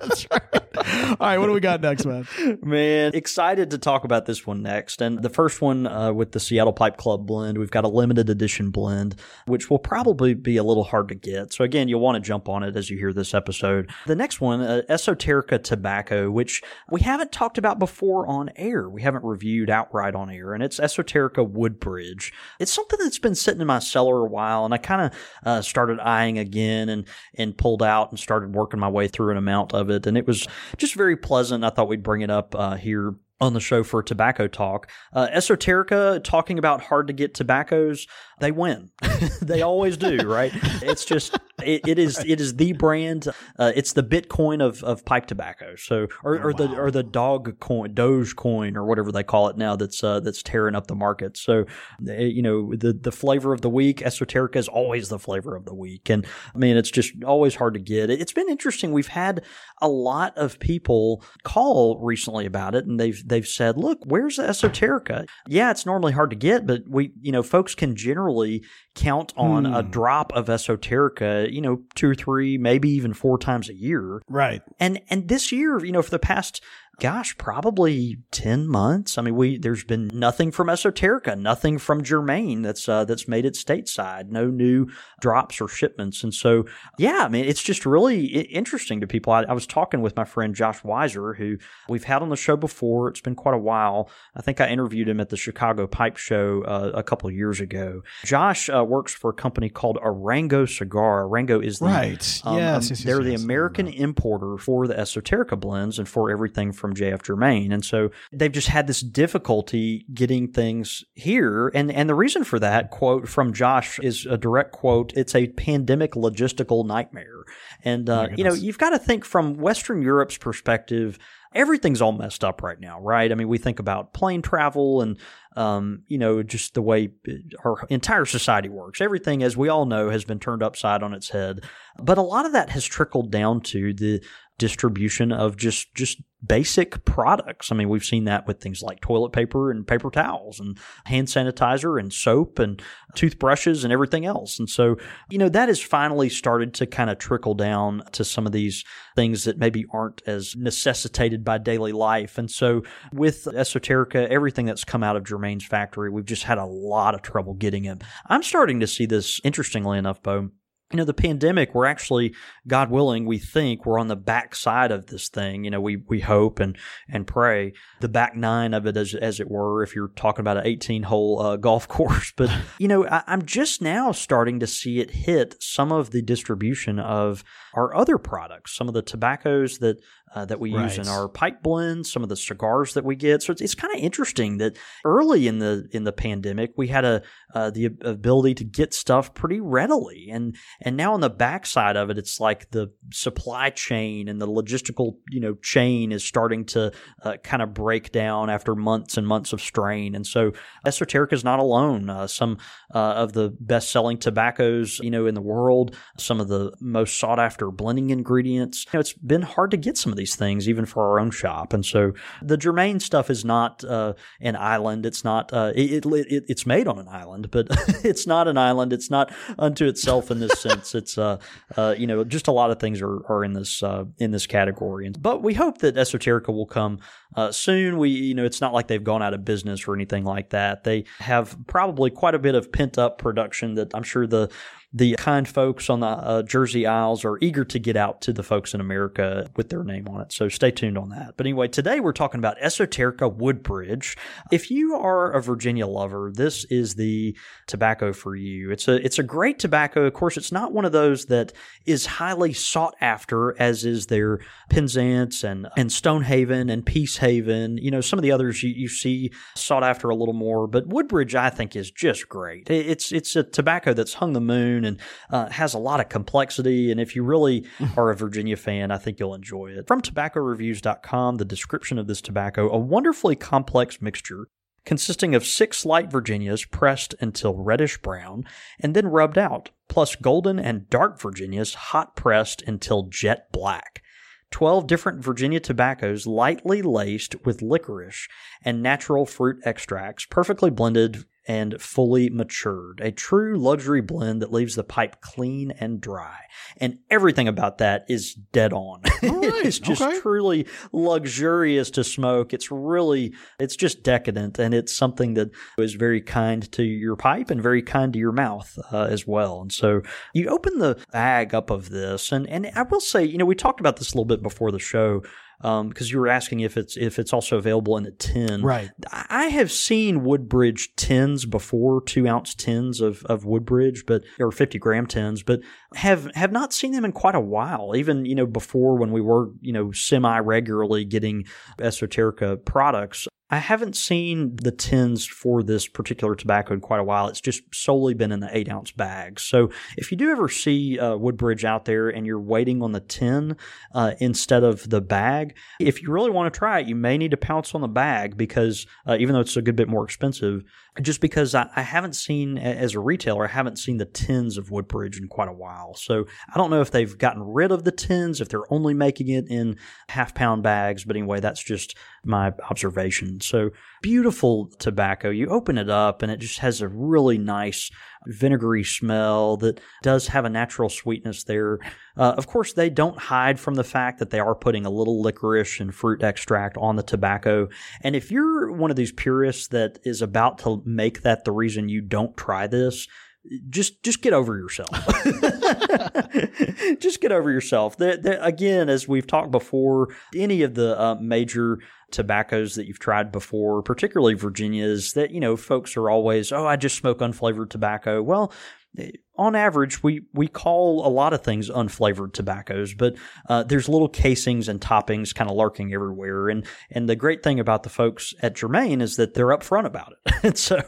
That's right. All right, what do we got next, man? Man, excited to talk about this one next. And the first one uh, with the Seattle Pipe Club blend, we've got a limited edition blend, which will probably be a little hard to get. So again, you'll want to jump on it as you hear this episode. The next one, uh, Esoterica Tobacco, which we haven't talked about before on air. We haven't reviewed outright on air, and it's Esoterica Woodbridge. It's something that's been sitting in my cellar a while, and I kind of uh, started eyeing again and, and pulled out and started working my way through an amount of it, and it was just very pleasant. I thought we'd bring it up uh, here on the show for tobacco talk. Uh, Esoterica, talking about hard to get tobaccos, they win. They always do, right? It's just It, it is it is the brand. Uh, it's the Bitcoin of, of pipe tobacco. So or, oh, or wow. the or the dog coin, Doge coin, or whatever they call it now. That's uh, that's tearing up the market. So you know the the flavor of the week, Esoterica is always the flavor of the week. And I mean it's just always hard to get. It's been interesting. We've had a lot of people call recently about it, and they've they've said, look, where's the Esoterica? Yeah, it's normally hard to get, but we you know folks can generally count on hmm. a drop of Esoterica, you know, two or three, maybe even four times a year. Right. And and this year, you know, for the past gosh, probably ten months. I mean, we there's been nothing from Esoterica, nothing from Germain that's uh, that's made it stateside, no new drops or shipments. And so, yeah, I mean, it's just really interesting to people. I, I was talking with my friend Josh Weiser, who we've had on the show before. It's been quite a while. I think I interviewed him at the Chicago Pipe Show uh, a couple of years ago. Josh uh, works for a company called Arango Cigar. Arango is the right. Um, yes, um, yes, they're yes, the yes, American yes. importer for the Esoterica blends and for everything from J F Germain. And so they've just had this difficulty getting things here. And and the reason for that quote from Josh is a direct quote. It's a pandemic logistical nightmare. And, uh, you know, you've got to think from Western Europe's perspective, everything's all messed up right now, right? I mean, we think about plane travel and, um, you know, just the way our entire society works. Everything, as we all know, has been turned upside on its head. But a lot of that has trickled down to the distribution of just just basic products. I mean, we've seen that with things like toilet paper and paper towels and hand sanitizer and soap and toothbrushes and everything else. And so, you know, that has finally started to kind of trickle down to some of these things that maybe aren't as necessitated by daily life. And so with Esoterica, everything that's come out of Germain's factory, we've just had a lot of trouble getting it. I'm starting to see this, interestingly enough, Bo. You know, the pandemic, we're actually, God willing, we think we're on the backside of this thing. You know, we we hope and and pray the back nine of it, as as it were, if you're talking about an eighteen-hole uh, golf course. But, you know, I, I'm just now starting to see it hit some of the distribution of our other products, some of the tobaccos that uh, that we right. use in our pipe blends, some of the cigars that we get. So it's, it's kind of interesting that early in the in the pandemic, we had a uh, the ability to get stuff pretty readily. And And now on the backside of it, it's like the supply chain and the logistical, you know, chain is starting to uh, kind of break down after months and months of strain. And so Esoterica is not alone. Uh, some uh, of the best-selling tobaccos, you know, in the world, some of the most sought-after blending ingredients. You know, it's been hard to get some of these things, even for our own shop. And so the Germain stuff is not uh, an island. It's not. Uh, it, it, it it's made on an island, but it's not an island. It's not unto itself in this sense. It's uh, uh, you know, just a lot of things are, are in this uh, in this category, but we hope that Esoterica will come uh, soon. We, you know, it's not like they've gone out of business or anything like that. They have probably quite a bit of pent up production that I'm sure the the kind folks on the uh, Jersey Isles are eager to get out to the folks in America with their name on it. So stay tuned on that. But anyway, today we're talking about Esoterica Woodbridge. If you are a Virginia lover, this is the tobacco for you. It's a it's a great tobacco. Of course, it's not one of those that is highly sought after, as is their Penzance and and Stonehaven and Peacehaven. You know, some of the others you, you see sought after a little more. But Woodbridge, I think, is just great. It's it's a tobacco that's hung the moon. And uh, has a lot of complexity. And if you really are a Virginia fan, I think you'll enjoy it. From tobacco reviews dot com, the description of this tobacco: a wonderfully complex mixture consisting of six light Virginias pressed until reddish brown and then rubbed out, plus golden and dark Virginias hot pressed until jet black. twelve different Virginia tobaccos lightly laced with licorice and natural fruit extracts, perfectly blended and fully matured. A true luxury blend that leaves the pipe clean and dry. And everything about that is dead on. All right, it's just okay. truly luxurious to smoke. It's really, it's just decadent. And it's something that is very kind to your pipe and very kind to your mouth uh, as well. And so you open the bag up of this. And, and I will say, you know, we talked about this a little bit before the show. Um, because you were asking if it's if it's also available in a tin. Right. I have seen Woodbridge tins before, two ounce tins of, of Woodbridge, but or fifty gram tins, but have have not seen them in quite a while. Even, you know, before when we were, you know, semi regularly getting Esoterica products. I haven't seen the tins for this particular tobacco in quite a while. It's just solely been in the eight-ounce bags. So if you do ever see uh, Woodbridge out there and you're waiting on the tin uh, instead of the bag, if you really want to try it, you may need to pounce on the bag because uh, even though it's a good bit more expensive, just because I, I haven't seen, as a retailer, I haven't seen the tins of Woodbridge in quite a while. So I don't know if they've gotten rid of the tins, if they're only making it in half-pound bags. But anyway, that's just my observation. So beautiful tobacco. You open it up and it just has a really nice vinegary smell that does have a natural sweetness there. Uh, of course, they don't hide from the fact that they are putting a little licorice and fruit extract on the tobacco. And if you're one of these purists that is about to make that the reason you don't try this, Just just get over yourself. Just get over yourself. They're, they're, again, as we've talked before, any of the uh, major tobaccos that you've tried before, particularly Virginia's, that, you know, folks are always, oh, I just smoke unflavored tobacco. Well, on average, we, we call a lot of things unflavored tobaccos, but uh, there's little casings and toppings kind of lurking everywhere. And and the great thing about the folks at Germain is that they're upfront about it. And so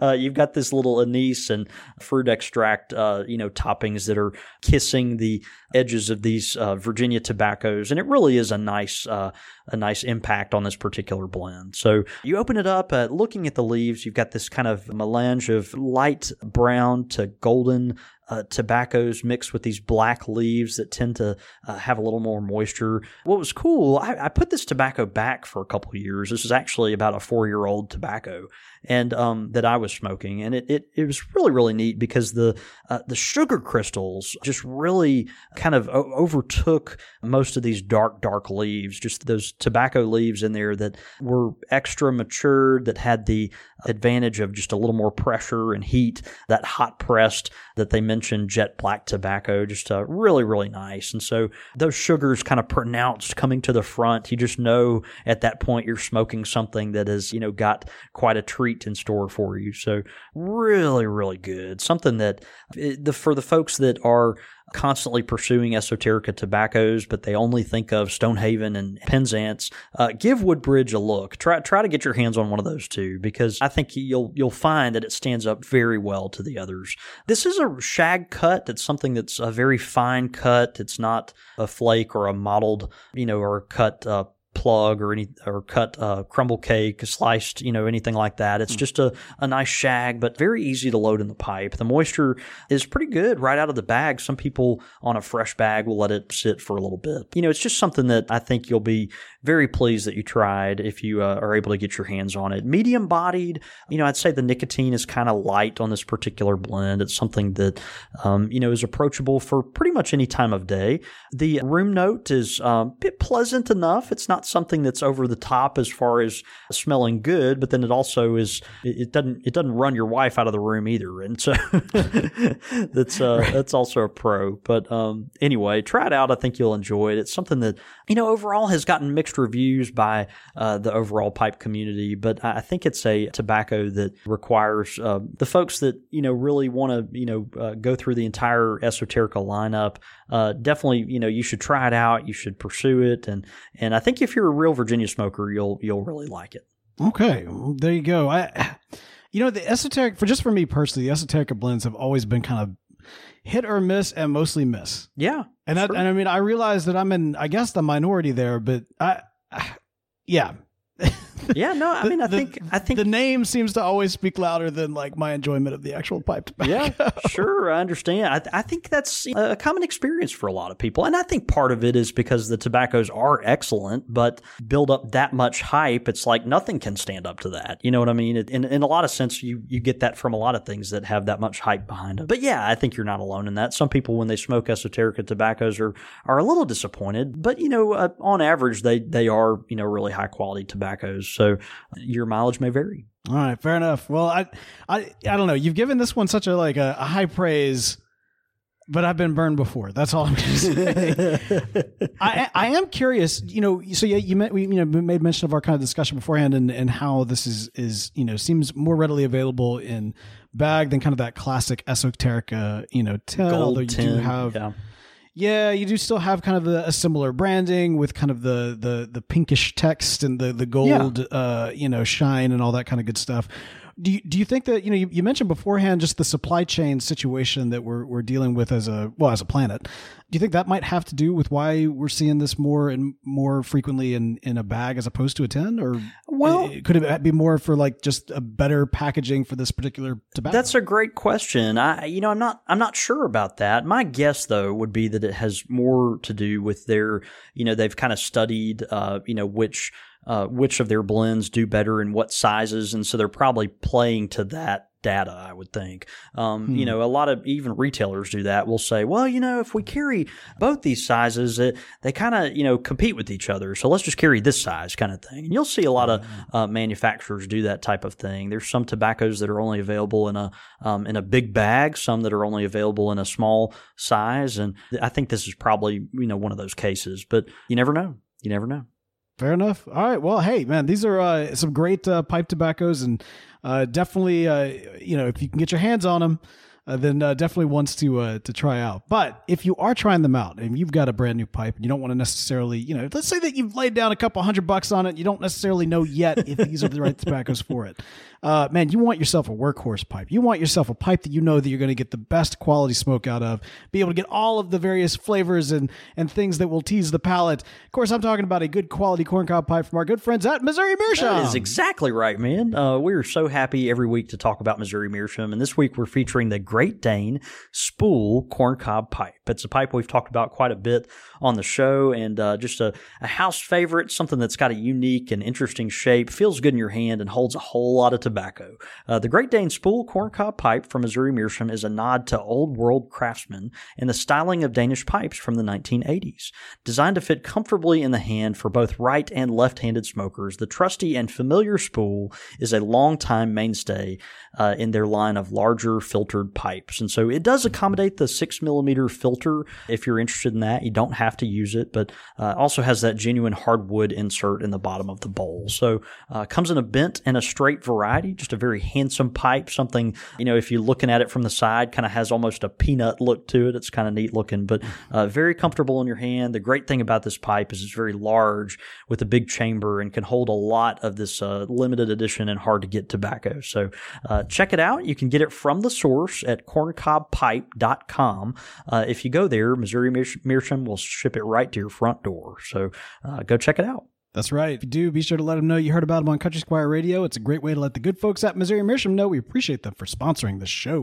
uh, you've got this little anise and fruit extract, uh, you know, toppings that are kissing the edges of these uh, Virginia tobaccos. And it really is a nice uh, a nice impact on this particular blend. So you open it up, uh, looking at the leaves, you've got this kind of melange of light brown to golden uh, tobaccos mixed with these black leaves that tend to uh, have a little more moisture. What was cool, I, I put this tobacco back for a couple of years. This is actually about a four-year-old tobacco and um, that I was smoking. And it, it, it was really, really neat because the uh, the sugar crystals just really kind of o- overtook most of these dark, dark leaves, just those tobacco leaves in there that were extra matured, that had the advantage of just a little more pressure and heat, that hot pressed that they mentioned jet black tobacco, just uh, really, really nice. And so those sugars kind of pronounced coming to the front. You just know at that point you're smoking something that has, you know, got quite a treat in store for you. So really, really good. Something that the, for the folks that are constantly pursuing esoterica tobaccos, but they only think of Stonehaven and Penzance, uh, give Woodbridge a look. Try try to get your hands on one of those two, because I think you'll you'll find that it stands up very well to the others. This is a shag cut. It's something that's a very fine cut. It's not a flake or a mottled, you know, or a cut uh, plug or any or cut uh, crumble cake, sliced, you know, anything like that. It's mm. just a, a nice shag, but very easy to load in the pipe. The moisture is pretty good right out of the bag. Some people on a fresh bag will let it sit for a little bit. You know, it's just something that I think you'll be very pleased that you tried if you uh, are able to get your hands on it. Medium bodied, you know, I'd say the nicotine is kind of light on this particular blend. It's something that, um, you know, is approachable for pretty much any time of day. The room note is um, a bit pleasant enough. It's not something that's over the top as far as smelling good, but then it also is it doesn't it doesn't run your wife out of the room either, and so that's uh, right. That's also a pro. But um, anyway, try it out. I think you'll enjoy it. It's something that, you know, overall has gotten mixed reviews by uh, the overall pipe community, but I think it's a tobacco that requires uh, the folks that, you know, really want to, you know, uh, go through the entire esoterica lineup. Uh, definitely, you know, you should try it out. You should pursue it, and and I think if If you're a real Virginia smoker, you'll you'll really like it. Okay, well, there you go. I, you know, the esoteric for just for me personally, the esoterica blends have always been kind of hit or miss, and mostly miss. Yeah, and sure. I, and I mean, I realize that I'm in, I guess, the minority there, but I, I yeah. Yeah, no, I mean, I the, think I think the name seems to always speak louder than like my enjoyment of the actual pipe tobacco. Yeah, sure, I understand. I, th- I think that's a common experience for a lot of people, and I think part of it is because the tobaccos are excellent, but build up that much hype, it's like nothing can stand up to that. You know what I mean? It, in in a lot of sense, you you get that from a lot of things that have that much hype behind them. But yeah, I think you're not alone in that. Some people, when they smoke esoterica tobaccos, are are a little disappointed, but you know, uh, on average, they they are, you know, really high quality tobaccos. So your mileage may vary. All right. Fair enough. Well, I, I, I don't know. You've given this one such a, like a, a high praise, but I've been burned before. That's all I'm going to say. I, I am curious, you know, so yeah, you met, we, you know, we made mention of our kind of discussion beforehand and, and how this is, is, you know, seems more readily available in bag than kind of that classic esoterica, you know, tin, although you tin, do have, yeah. Yeah, you do still have kind of a, a similar branding with kind of the the the pinkish text and the the gold, yeah. uh, you know, shine and all that kind of good stuff. Do you, do you think that, you know, you, you mentioned beforehand just the supply chain situation that we're we're dealing with as a, well, as a planet. Do you think that might have to do with why we're seeing this more and more frequently in, in a bag as opposed to a tin? Or well, could it be more for like just a better packaging for this particular tobacco? That's a great question. I, you know, I'm not, I'm not sure about that. My guess though would be that it has more to do with their, you know, they've kind of studied, uh, you know, which, Uh, which of their blends do better in what sizes. And so they're probably playing to that data, I would think. Um, hmm. You know, a lot of even retailers do that. We'll say, well, you know, if we carry both these sizes, it, they kind of, you know, compete with each other. So let's just carry this size kind of thing. And you'll see a lot of uh, manufacturers do that type of thing. There's some tobaccos that are only available in a um, in a big bag, some that are only available in a small size. And I think this is probably, you know, one of those cases. But you never know. You never know. Fair enough. All right. Well, hey, man, these are uh, some great uh, pipe tobaccos, and uh, definitely, uh, you know, if you can get your hands on them, uh, then uh, definitely wants to uh, to try out. But if you are trying them out and you've got a brand new pipe and you don't want to necessarily, you know, let's say that you've laid down a couple hundred bucks on it, you don't necessarily know yet if these are the right tobaccos for it. Uh, man, you want yourself a workhorse pipe. You want yourself a pipe that you know that you're going to get the best quality smoke out of, be able to get all of the various flavors and and things that will tease the palate. Of course, I'm talking about a good quality corncob pipe from our good friends at Missouri Meerschaum. That is exactly right, man. Uh, we're so happy every week to talk about Missouri Meerschaum, and this week we're featuring the Great Dane Spool Corncob Pipe. It's a pipe we've talked about quite a bit on the show, and uh, just a, a house favorite, something that's got a unique and interesting shape, feels good in your hand, and holds a whole lot of tobacco. Uh, the Great Dane Spool Corncob Pipe from Missouri Meerschaum is a nod to old world craftsmen and the styling of Danish pipes from the nineteen eighties. Designed to fit comfortably in the hand for both right and left-handed smokers, the trusty and familiar spool is a long-time mainstay uh, in their line of larger filtered pipes. And so it does accommodate the six millimeter filter if you're interested in that. You don't have to use it, but uh, also has that genuine hardwood insert in the bottom of the bowl. So uh, comes in a bent and a straight variety. Just a very handsome pipe, something, you know, if you're looking at it from the side, kind of has almost a peanut look to it. It's kind of neat looking, but uh, very comfortable in your hand. The great thing about this pipe is it's very large with a big chamber and can hold a lot of this uh, limited edition and hard to get tobacco. So uh, check it out. You can get it from the source at corncob pipe dot com. Uh, if you go there, Missouri Meerschaum will ship it right to your front door. So uh, go check it out. That's right. If you do, be sure to let them know you heard about them on Country Squire Radio. It's a great way to let the good folks at Missouri Meerschaum know we appreciate them for sponsoring the show.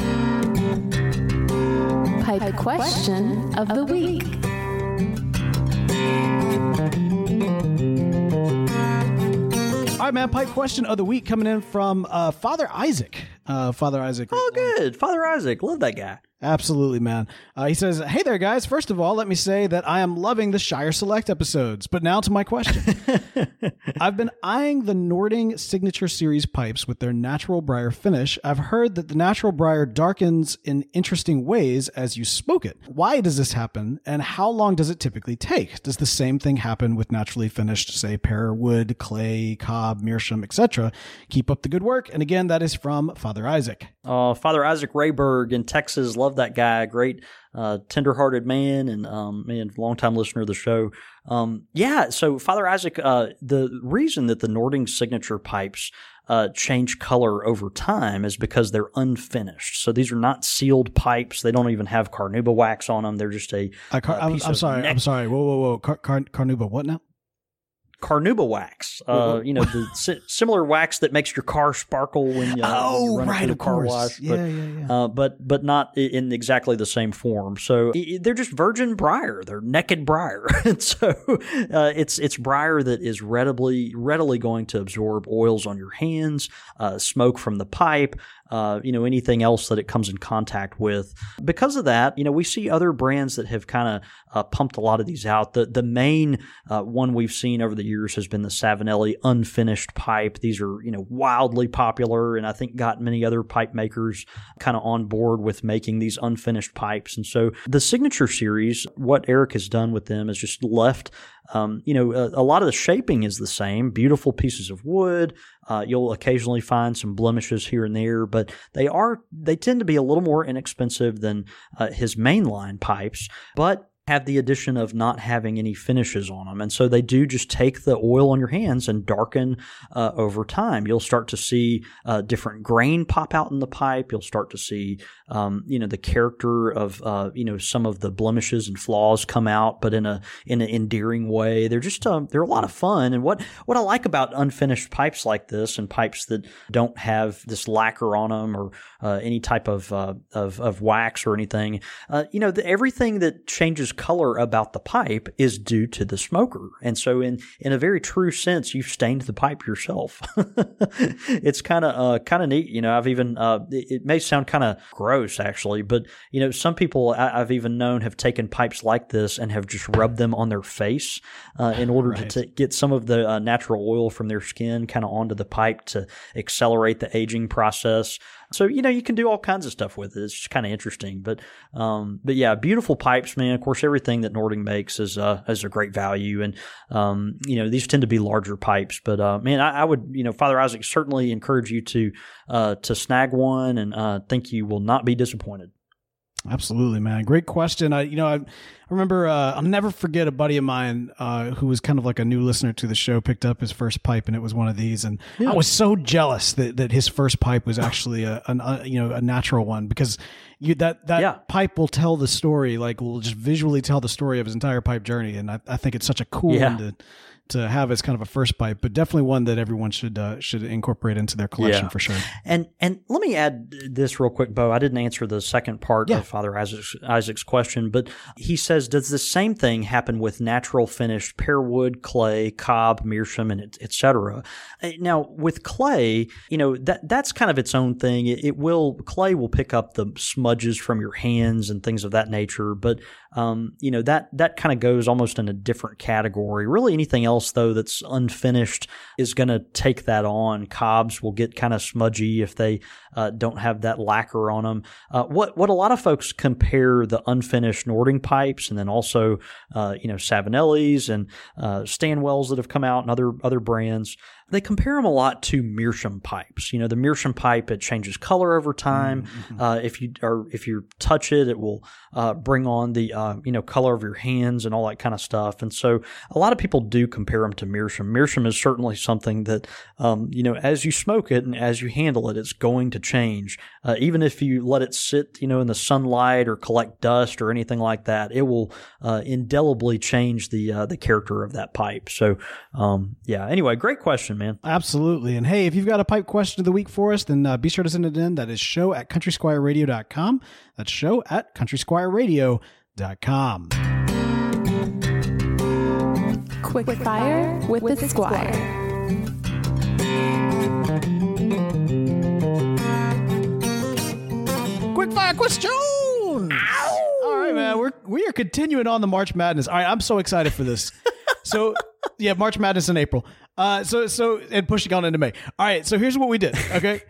Pipe Question of the Week. All right, man, Pipe Question of the Week coming in from uh, Father Isaac. Uh, Father Isaac. Oh, good. Father Isaac. Love that guy. Absolutely, man. Uh, he says, hey there, guys. First of all, let me say that I am loving the Shire Select episodes. But now to my question. I've been eyeing the Nording Signature Series pipes with their natural briar finish. I've heard that the natural briar darkens in interesting ways as you smoke it. Why does this happen, and how long does it typically take? Does the same thing happen with naturally finished, say, pear, wood, clay, cob, meerschaum, et cetera? Keep up the good work. And again, that is from Father Isaac. Uh, Father Isaac Rayberg in Texas. Love that guy. Great, uh, tender-hearted man, and um, man, longtime listener of the show. Um, yeah. So Father Isaac, uh, the reason that the Nording signature pipes uh, change color over time is because they're unfinished. So these are not sealed pipes. They don't even have carnauba wax on them. They're just a. Uh, car- uh, piece I'm, I'm of sorry. Ne- I'm sorry. Whoa, whoa, whoa. Car- car- carnauba. What now? Carnauba wax, uh, you know, the si- similar wax that makes your car sparkle when you, oh, when you run right, through the car wash, but, yeah, yeah, yeah. Uh, but but not in exactly the same form. So it, they're just virgin briar, they're naked briar, and so uh, it's it's briar that is readily readily going to absorb oils on your hands, uh, smoke from the pipe. Uh, you know, anything else that it comes in contact with. Because of that, you know, we see other brands that have kind of uh, pumped a lot of these out. The the main uh, one we've seen over the years has been the Savinelli unfinished pipe. These are, you know, wildly popular, and I think got many other pipe makers kind of on board with making these unfinished pipes. And so the Signature Series, what Eric has done with them is just left, um, you know, a, a lot of the shaping is the same, beautiful pieces of wood. Uh, you'll occasionally find some blemishes here and there, but they are they tend to be a little more inexpensive than uh, his mainline pipes, but have the addition of not having any finishes on them. And so they do just take the oil on your hands and darken uh, over time. You'll start to see uh, different grain pop out in the pipe. You'll start to see, um, you know, the character of, uh, you know, some of the blemishes and flaws come out, but in a in an endearing way. They're just, um, they're a lot of fun. And what, what I like about unfinished pipes like this and pipes that don't have this lacquer on them or uh, any type of, uh, of, of wax or anything, uh, you know, the, everything that changes color about the pipe is due to the smoker. And so in in a very true sense, you've stained the pipe yourself. It's kind of uh, kind of neat. You know, I've even uh, – it, it may sound kind of gross actually, but you know, some people I, I've even known have taken pipes like this and have just rubbed them on their face uh, in order right. to t- get some of the uh, natural oil from their skin kind of onto the pipe to accelerate the aging process. So, you know, you can do all kinds of stuff with it. It's kind of interesting. But, um, but yeah, beautiful pipes, man. Of course, everything that Nording makes is, uh, is a great value. And, um, you know, these tend to be larger pipes. But, uh, man, I, I would, you know, Father Isaac, certainly encourage you to uh, to snag one, and uh, think you will not be disappointed. Absolutely, man. Great question. I, you know, I, I remember, uh, I'll never forget a buddy of mine, uh, who was kind of like a new listener to the show, picked up his first pipe, and it was one of these. And yeah. I was so jealous that, that his first pipe was actually a, an, uh, you know, a natural one, because you, that, that yeah. pipe will tell the story, like will just visually tell the story of his entire pipe journey. And I, I think it's such a cool yeah. one to, to have as kind of a first pipe, but definitely one that everyone should uh, should incorporate into their collection yeah. for sure. And and let me add this real quick, Bo. I didn't answer the second part yeah. of Father Isaac's, Isaac's question, but he says, does the same thing happen with natural finished pear wood, clay, cob, meerschaum, and et, et cetera? Now, with clay, you know, that that's kind of its own thing. It, it will clay will pick up the smudges from your hands and things of that nature, but um, you know, that that kind of goes almost in a different category. Really, anything else though that's unfinished is going to take that on. Cobs will get kind of smudgy if they uh, don't have that lacquer on them. Uh, what what a lot of folks compare the unfinished Nording pipes, and then also uh, you know Savinelli's and uh, Stanwell's that have come out, and other other brands. They compare them a lot to meerschaum pipes. You know, the meerschaum pipe, it changes color over time. Mm-hmm. Uh, if you or if you touch it, it will uh, bring on the uh, you know color of your hands and all that kind of stuff. And so a lot of people do compare compare them to Meerschaum. Meerschaum is certainly something that, um, you know, as you smoke it and as you handle it, it's going to change. Uh, even if you let it sit, you know, in the sunlight or collect dust or anything like that, it will uh, indelibly change the uh, the character of that pipe. So, um, yeah. Anyway, great question, man. Absolutely. And hey, if you've got a pipe question of the week for us, then uh, be sure to send it in. That is show at country squire radio dot com. That's show at country squire radio dot com. Quick, Quick Fire with, with the Squire. Squire. Quick Fire question! Ow! All right, man, we're, we are continuing on the March Madness. All right, I'm so excited for this. So, yeah, March Madness in April. Uh, so, so and pushing on into May. All right, so here's what we did, okay?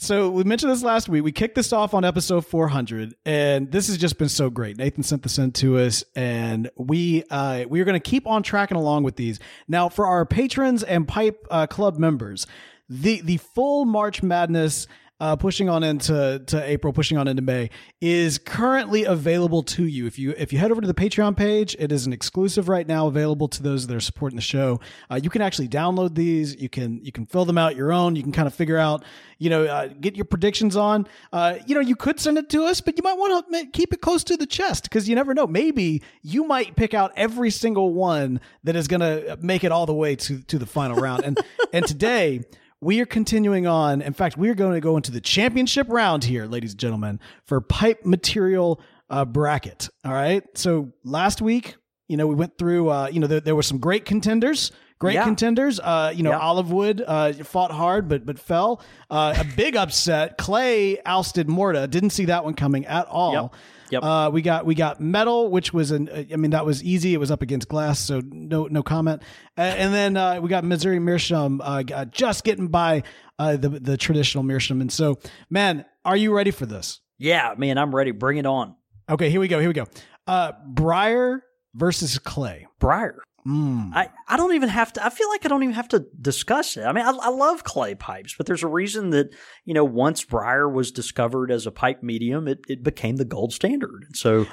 So we mentioned this last week. We kicked this off on episode four hundred, and this has just been so great. Nathan sent this in to us, and we uh, we are going to keep on tracking along with these. Now, for our patrons and Pipe uh, Club members, the the full March Madness uh, pushing on into to April, pushing on into May, is currently available to you. If you if you head over to the Patreon page, it is an exclusive right now available to those that are supporting the show. Uh, you can actually download these. You can you can fill them out your own. You can kind of figure out, you know, uh, get your predictions on. Uh, you know, you could send it to us, but you might want to keep it close to the chest because you never know. Maybe you might pick out every single one that is going to make it all the way to to the final round. And and today, we are continuing on. In fact, we are going to go into the championship round here, ladies and gentlemen, for pipe material uh, bracket. All right. So last week, you know, we went through, uh, you know, there, there were some great contenders, great yeah. contenders. Uh, you know, yeah. Olive Wood uh, fought hard, but but fell. Uh, a big upset. Clay ousted Morta. Didn't see that one coming at all. Yep. Yep. Uh, we got we got metal, which was an I mean that was easy. It was up against glass, so no no comment. Uh, and then uh, we got Missouri Meerschaum uh, just getting by uh, the the traditional Meerschaum. And so, man, are you ready for this? Yeah, man, I'm ready. Bring it on. Okay, here we go. Here we go. Uh, Briar versus Clay. Briar. Mm. I, I don't even have to, I feel like I don't even have to discuss it. I mean, I, I love clay pipes, but there's a reason that, you know, once briar was discovered as a pipe medium, it, it became the gold standard. So,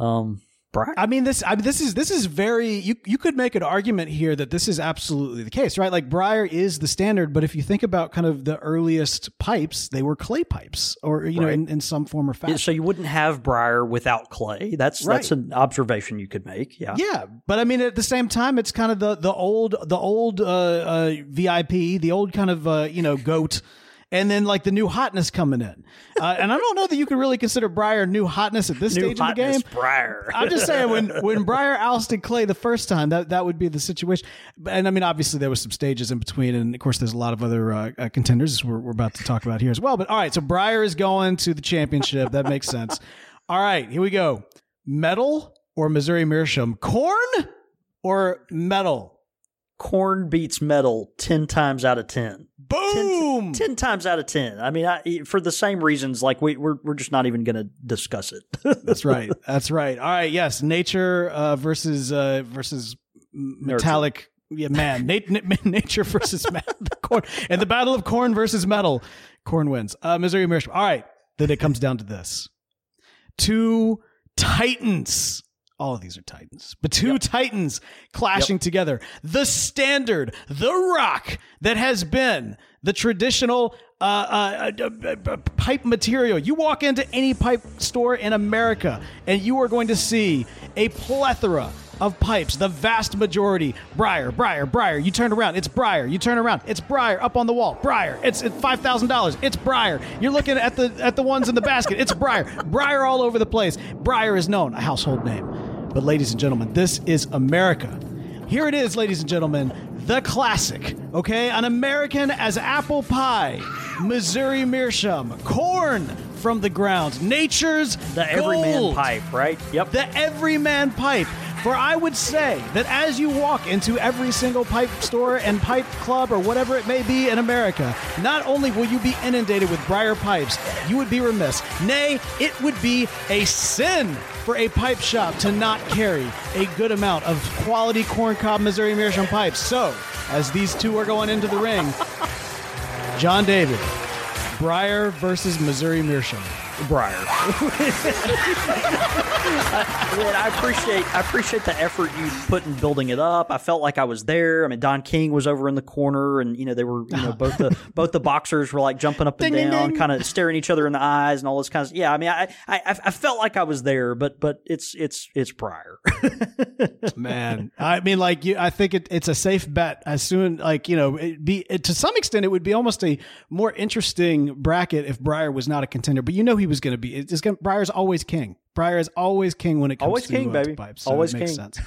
um, briar. I mean, this, I mean, this is, this is very, you, you could make an argument here that this is absolutely the case, right? Like briar is the standard, but if you think about kind of the earliest pipes, they were clay pipes or, you right. know, in, in some form or fashion. Yeah, so you wouldn't have briar without clay. That's, right. that's an observation you could make. Yeah. Yeah. But I mean, at the same time, it's kind of the, the old, the old, uh, uh, V I P, the old kind of, uh, you know, goat. And then, like, the new hotness coming in. Uh, and I don't know that you can really consider Briar new hotness at this new stage of the game. Briar. I'm just saying, when, when Briar ousted Clay the first time, that, that would be the situation. And, I mean, obviously, there was some stages in between. And, of course, there's a lot of other uh, contenders we're, we're about to talk about here as well. But, all right, so Briar is going to the championship. That makes sense. All right, here we go. Metal or Missouri Meerschaum? Corn or metal? Corn beats metal ten times out of ten. Boom! ten, ten times out of ten. I mean, I, for the same reasons, like we, we're we're just not even going to discuss it. That's right. That's right. All right. Yes. Nature uh, versus uh, versus metallic. Yeah, man. Nat- nat- nature versus metal. Corn. And the battle of corn versus metal. Corn wins. Uh, Missouri Meerschaum. All right. Then it comes down to this. Two titans. All of these are titans, but two yep. titans clashing yep. together. The standard, the rock that has been the traditional uh, uh, uh, uh, pipe material. You walk into any pipe store in America, and you are going to see a plethora of pipes. The vast majority, briar, briar, briar. You turn around, it's briar. You turn around, it's briar. Up on the wall, briar. It's five thousand dollars. It's briar. You're looking at the at the ones in the basket. It's briar, briar all over the place. Briar is known, a household name. But ladies and gentlemen, this is America. Here it is, ladies and gentlemen, the classic, okay? An American as apple pie, Missouri Meerschaum, corn from the ground, nature's the everyman gold. Pipe, right? Yep. The everyman pipe. For I would say that as you walk into every single pipe store and pipe club or whatever it may be in America, not only will you be inundated with briar pipes, you would be remiss. Nay, it would be a sin for a pipe shop to not carry a good amount of quality corncob Missouri Meerschaum pipes. So, as these two are going into the ring, John David, Briar versus Missouri Meerschaum. briar. I, man, I appreciate I appreciate the effort you put in building it up. I felt like I was there. I mean, Don King was over in the corner, and you know they were you know both the both the boxers were like jumping up and ding, down, kind of staring each other in the eyes and all this kind of. Yeah, I mean, I I, I felt like I was there, but but it's it's it's briar. Man, I mean, like you, I think it, it's a safe bet. As soon like you know, it'd be it, to some extent, it would be almost a more interesting bracket if Briar was not a contender, but you know he was going to be. It's gonna, Briar's always king. Briar is always king when it comes always to, king, uh, baby. to pipes. So always it makes king. Sense.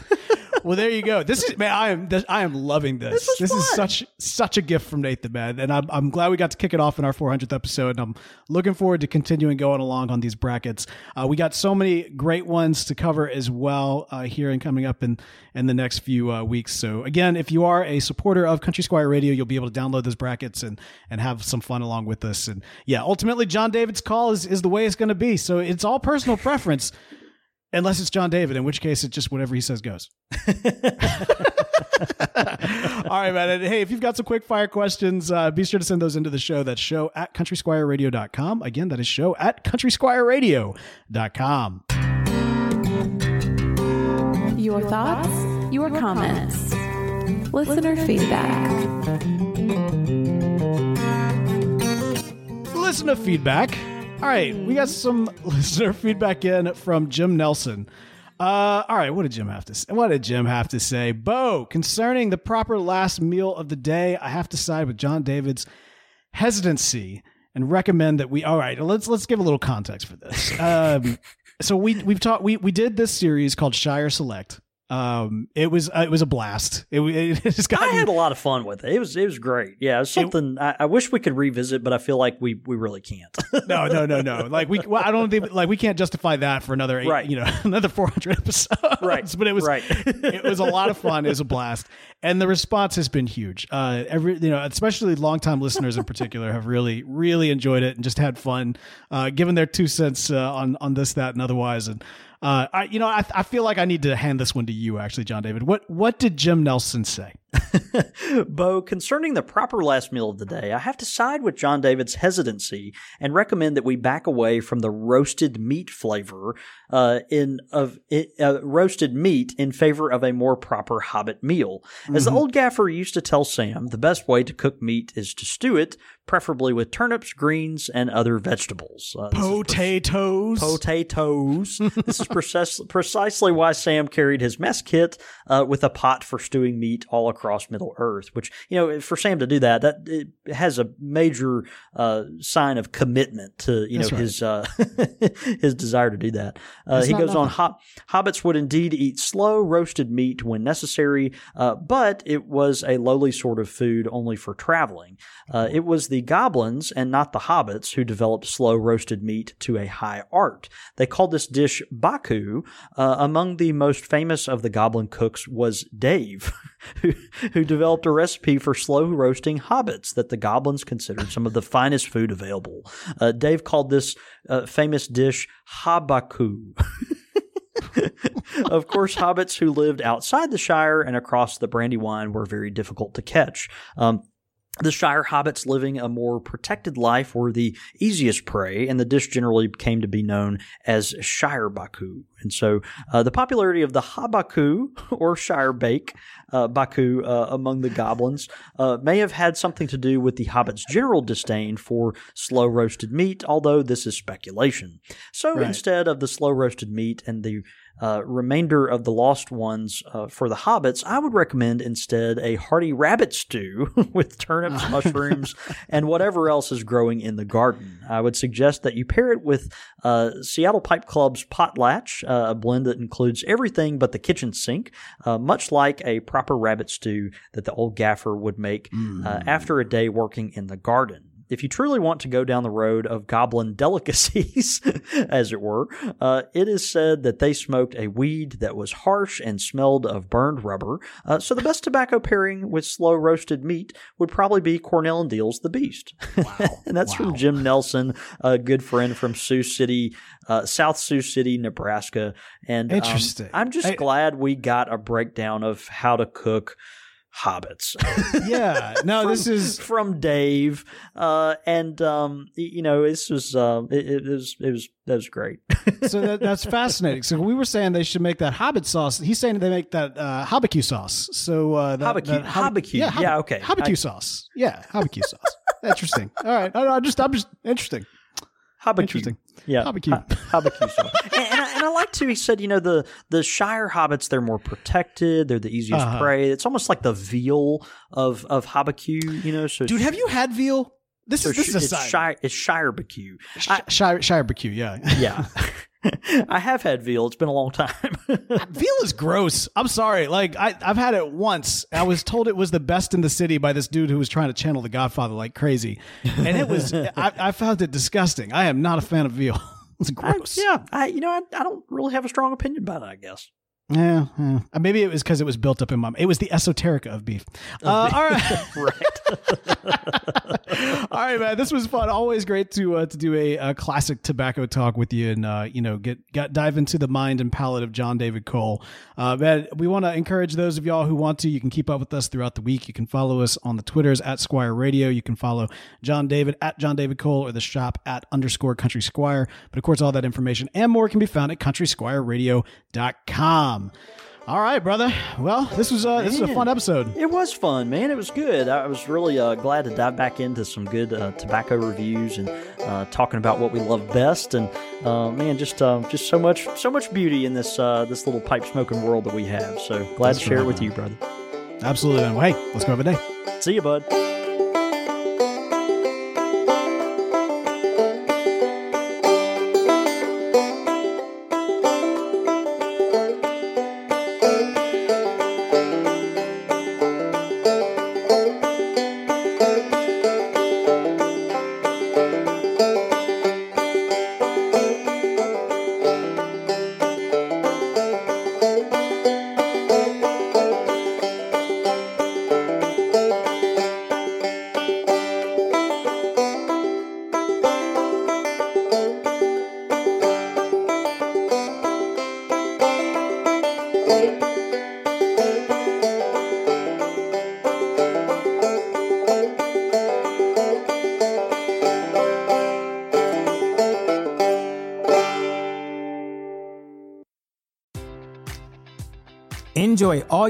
Well, there you go. This is man. I am. This, I am loving this. This, this is such such a gift from Nathan, man. And I'm I'm glad we got to kick it off in our four hundredth episode. And I'm looking forward to continuing going along on these brackets. Uh, we got so many great ones to cover as well uh, here and coming up in in the next few uh, weeks. So again, if you are a supporter of Country Squire Radio, you'll be able to download those brackets and and have some fun along with us. And yeah, ultimately, John David's call is is the way it's going to be. So it's all personal preference. Unless it's John David, in which case it's just whatever he says goes. All right, man. And hey, if you've got some quick fire questions, uh, be sure to send those into the show. That's show at country squire radio dot com. Again, that is show at country squire radio dot com. Your thoughts, your comments, listener feedback. Listener feedback. All right, we got some listener feedback in from Jim Nelson. Uh, all right, what did Jim have to say? What did Jim have to say? Bo, concerning the proper last meal of the day, I have to side with John David's hesitancy and recommend that we. All right, let's let's give a little context for this. Um, so we we've taught we we did this series called Shire Select. Um, it was uh, it was a blast. It, it, it just gotten, I had a lot of fun with it. It was it was great. Yeah, it was something it, I, I wish we could revisit, but I feel like we, we really can't. no, no, no, no. Like we, well, I don't think like we can't justify that for another eight, right. you know, another four hundred episodes. Right, but it was right. It was a lot of fun. It was a blast, and the response has been huge. Uh, every you know, especially longtime listeners in particular have really really enjoyed it and just had fun, uh, giving their two cents uh, on on this, that, and otherwise, and. Uh, I, you know, I, I feel like I need to hand this one to you, actually, John David. What what did Jim Nelson say? Bo, concerning the proper last meal of the day, I have to side with John David's hesitancy and recommend that we back away from the roasted meat flavor uh, in of uh, roasted meat in favor of a more proper Hobbit meal. As mm-hmm. the old gaffer used to tell Sam, the best way to cook meat is to stew it, preferably with turnips, greens, and other vegetables. Uh, potatoes. Pers- potatoes. This is precisely why Sam carried his mess kit uh, with a pot for stewing meat all across Middle Earth, which, you know, for Sam to do that, that it has a major uh, sign of commitment to, you know, right. his uh, his desire to do that. Uh, he goes nothing. on, Hobbits would indeed eat slow roasted meat when necessary, uh, but it was a lowly sort of food only for traveling. Uh, it was the goblins and not the hobbits who developed slow roasted meat to a high art. They called this dish bak. Uh, among the most famous of the goblin cooks was Dave, who, who developed a recipe for slow roasting hobbits that the goblins considered some of the finest food available. Uh, Dave called this uh, famous dish habaku. Of course, hobbits who lived outside the Shire and across the Brandywine were very difficult to catch. Um, The Shire hobbits living a more protected life were the easiest prey, and the dish generally came to be known as Shire Baku. And so uh, the popularity of the Habaku, or Shire Bake, uh, Baku uh, among the goblins uh, may have had something to do with the hobbits' general disdain for slow roasted meat, although this is speculation. So right. instead of the slow roasted meat and the Uh, remainder of the lost ones uh, for the hobbits, I would recommend instead a hearty rabbit stew with turnips, mushrooms, and whatever else is growing in the garden. I would suggest that you pair it with uh, Seattle Pipe Club's Potlatch, uh, a blend that includes everything but the kitchen sink, uh, much like a proper rabbit stew that the old gaffer would make mm. uh, after a day working in the garden. If you truly want to go down the road of goblin delicacies, as it were, uh, it is said that they smoked a weed that was harsh and smelled of burned rubber. Uh, so the best tobacco pairing with slow roasted meat would probably be Cornell and Deal's The Beast. Wow. And that's wow. from Jim Nelson, a good friend from Sioux City, uh, South Sioux City, Nebraska. And Interesting. Um, I'm just I, glad we got a breakdown of how to cook hobbits. Yeah. No, from, this is from Dave. Uh, and, um, you know, this was, um, it, it was, it was, that was great. So that, that's fascinating. So we were saying they should make that hobbit sauce. He's saying they make that, uh, hobbecue sauce. So, uh, that, hobbecue, that hob- hobbecue. Yeah, hob- yeah. Okay. Hobbecue I- sauce. Yeah. Hobbecue sauce. Interesting. All right. I, I just, I'm just interesting. Hobbecue. Interesting. Yeah. Hobbecue. Hobbecue sauce. And I like too, he said, you know, the, the Shire hobbits, they're more protected. They're the easiest uh-huh. prey. It's almost like the veal of, of hobbecue, you know. So, dude, have you had veal? This so is, this sh- is a side. Shire, it's Shirebecue. Sh- Shire, Shirebecue, yeah. Yeah. I have had veal. It's been a long time. Veal is gross. I'm sorry. Like I, I've had it once. I was told it was the best in the city by this dude who was trying to channel The Godfather like crazy. And it was, I, I found it disgusting. I am not a fan of veal. It's gross. I, yeah, I, you know, I, I don't really have a strong opinion about it, I guess. Yeah, yeah. Maybe it was because it was built up in my mind. It was the esoterica of beef. Of uh, beef. All right. Right. All right, man. This was fun. Always great to uh, to do a, a classic tobacco talk with you and, uh, you know, get, get dive into the mind and palate of John David Cole. Uh, man, we want to encourage those of y'all who want to. You can keep up with us throughout the week. You can follow us on the Twitters at Squire Radio. You can follow John David at John David Cole or the shop at underscore Country Squire. But, of course, all that information and more can be found at country squire radio dot com. All right, brother. Well, this was uh, this was a fun episode. It was fun, man. It was good. I was really uh, glad to dive back into some good uh, tobacco reviews and uh, talking about what we love best. And uh, man, just uh, just so much so much beauty in this uh, this little pipe smoking world that we have. So glad That's to share right, it with man. you, brother. Absolutely. Well, hey, let's go have a day. See you, bud. Enjoy all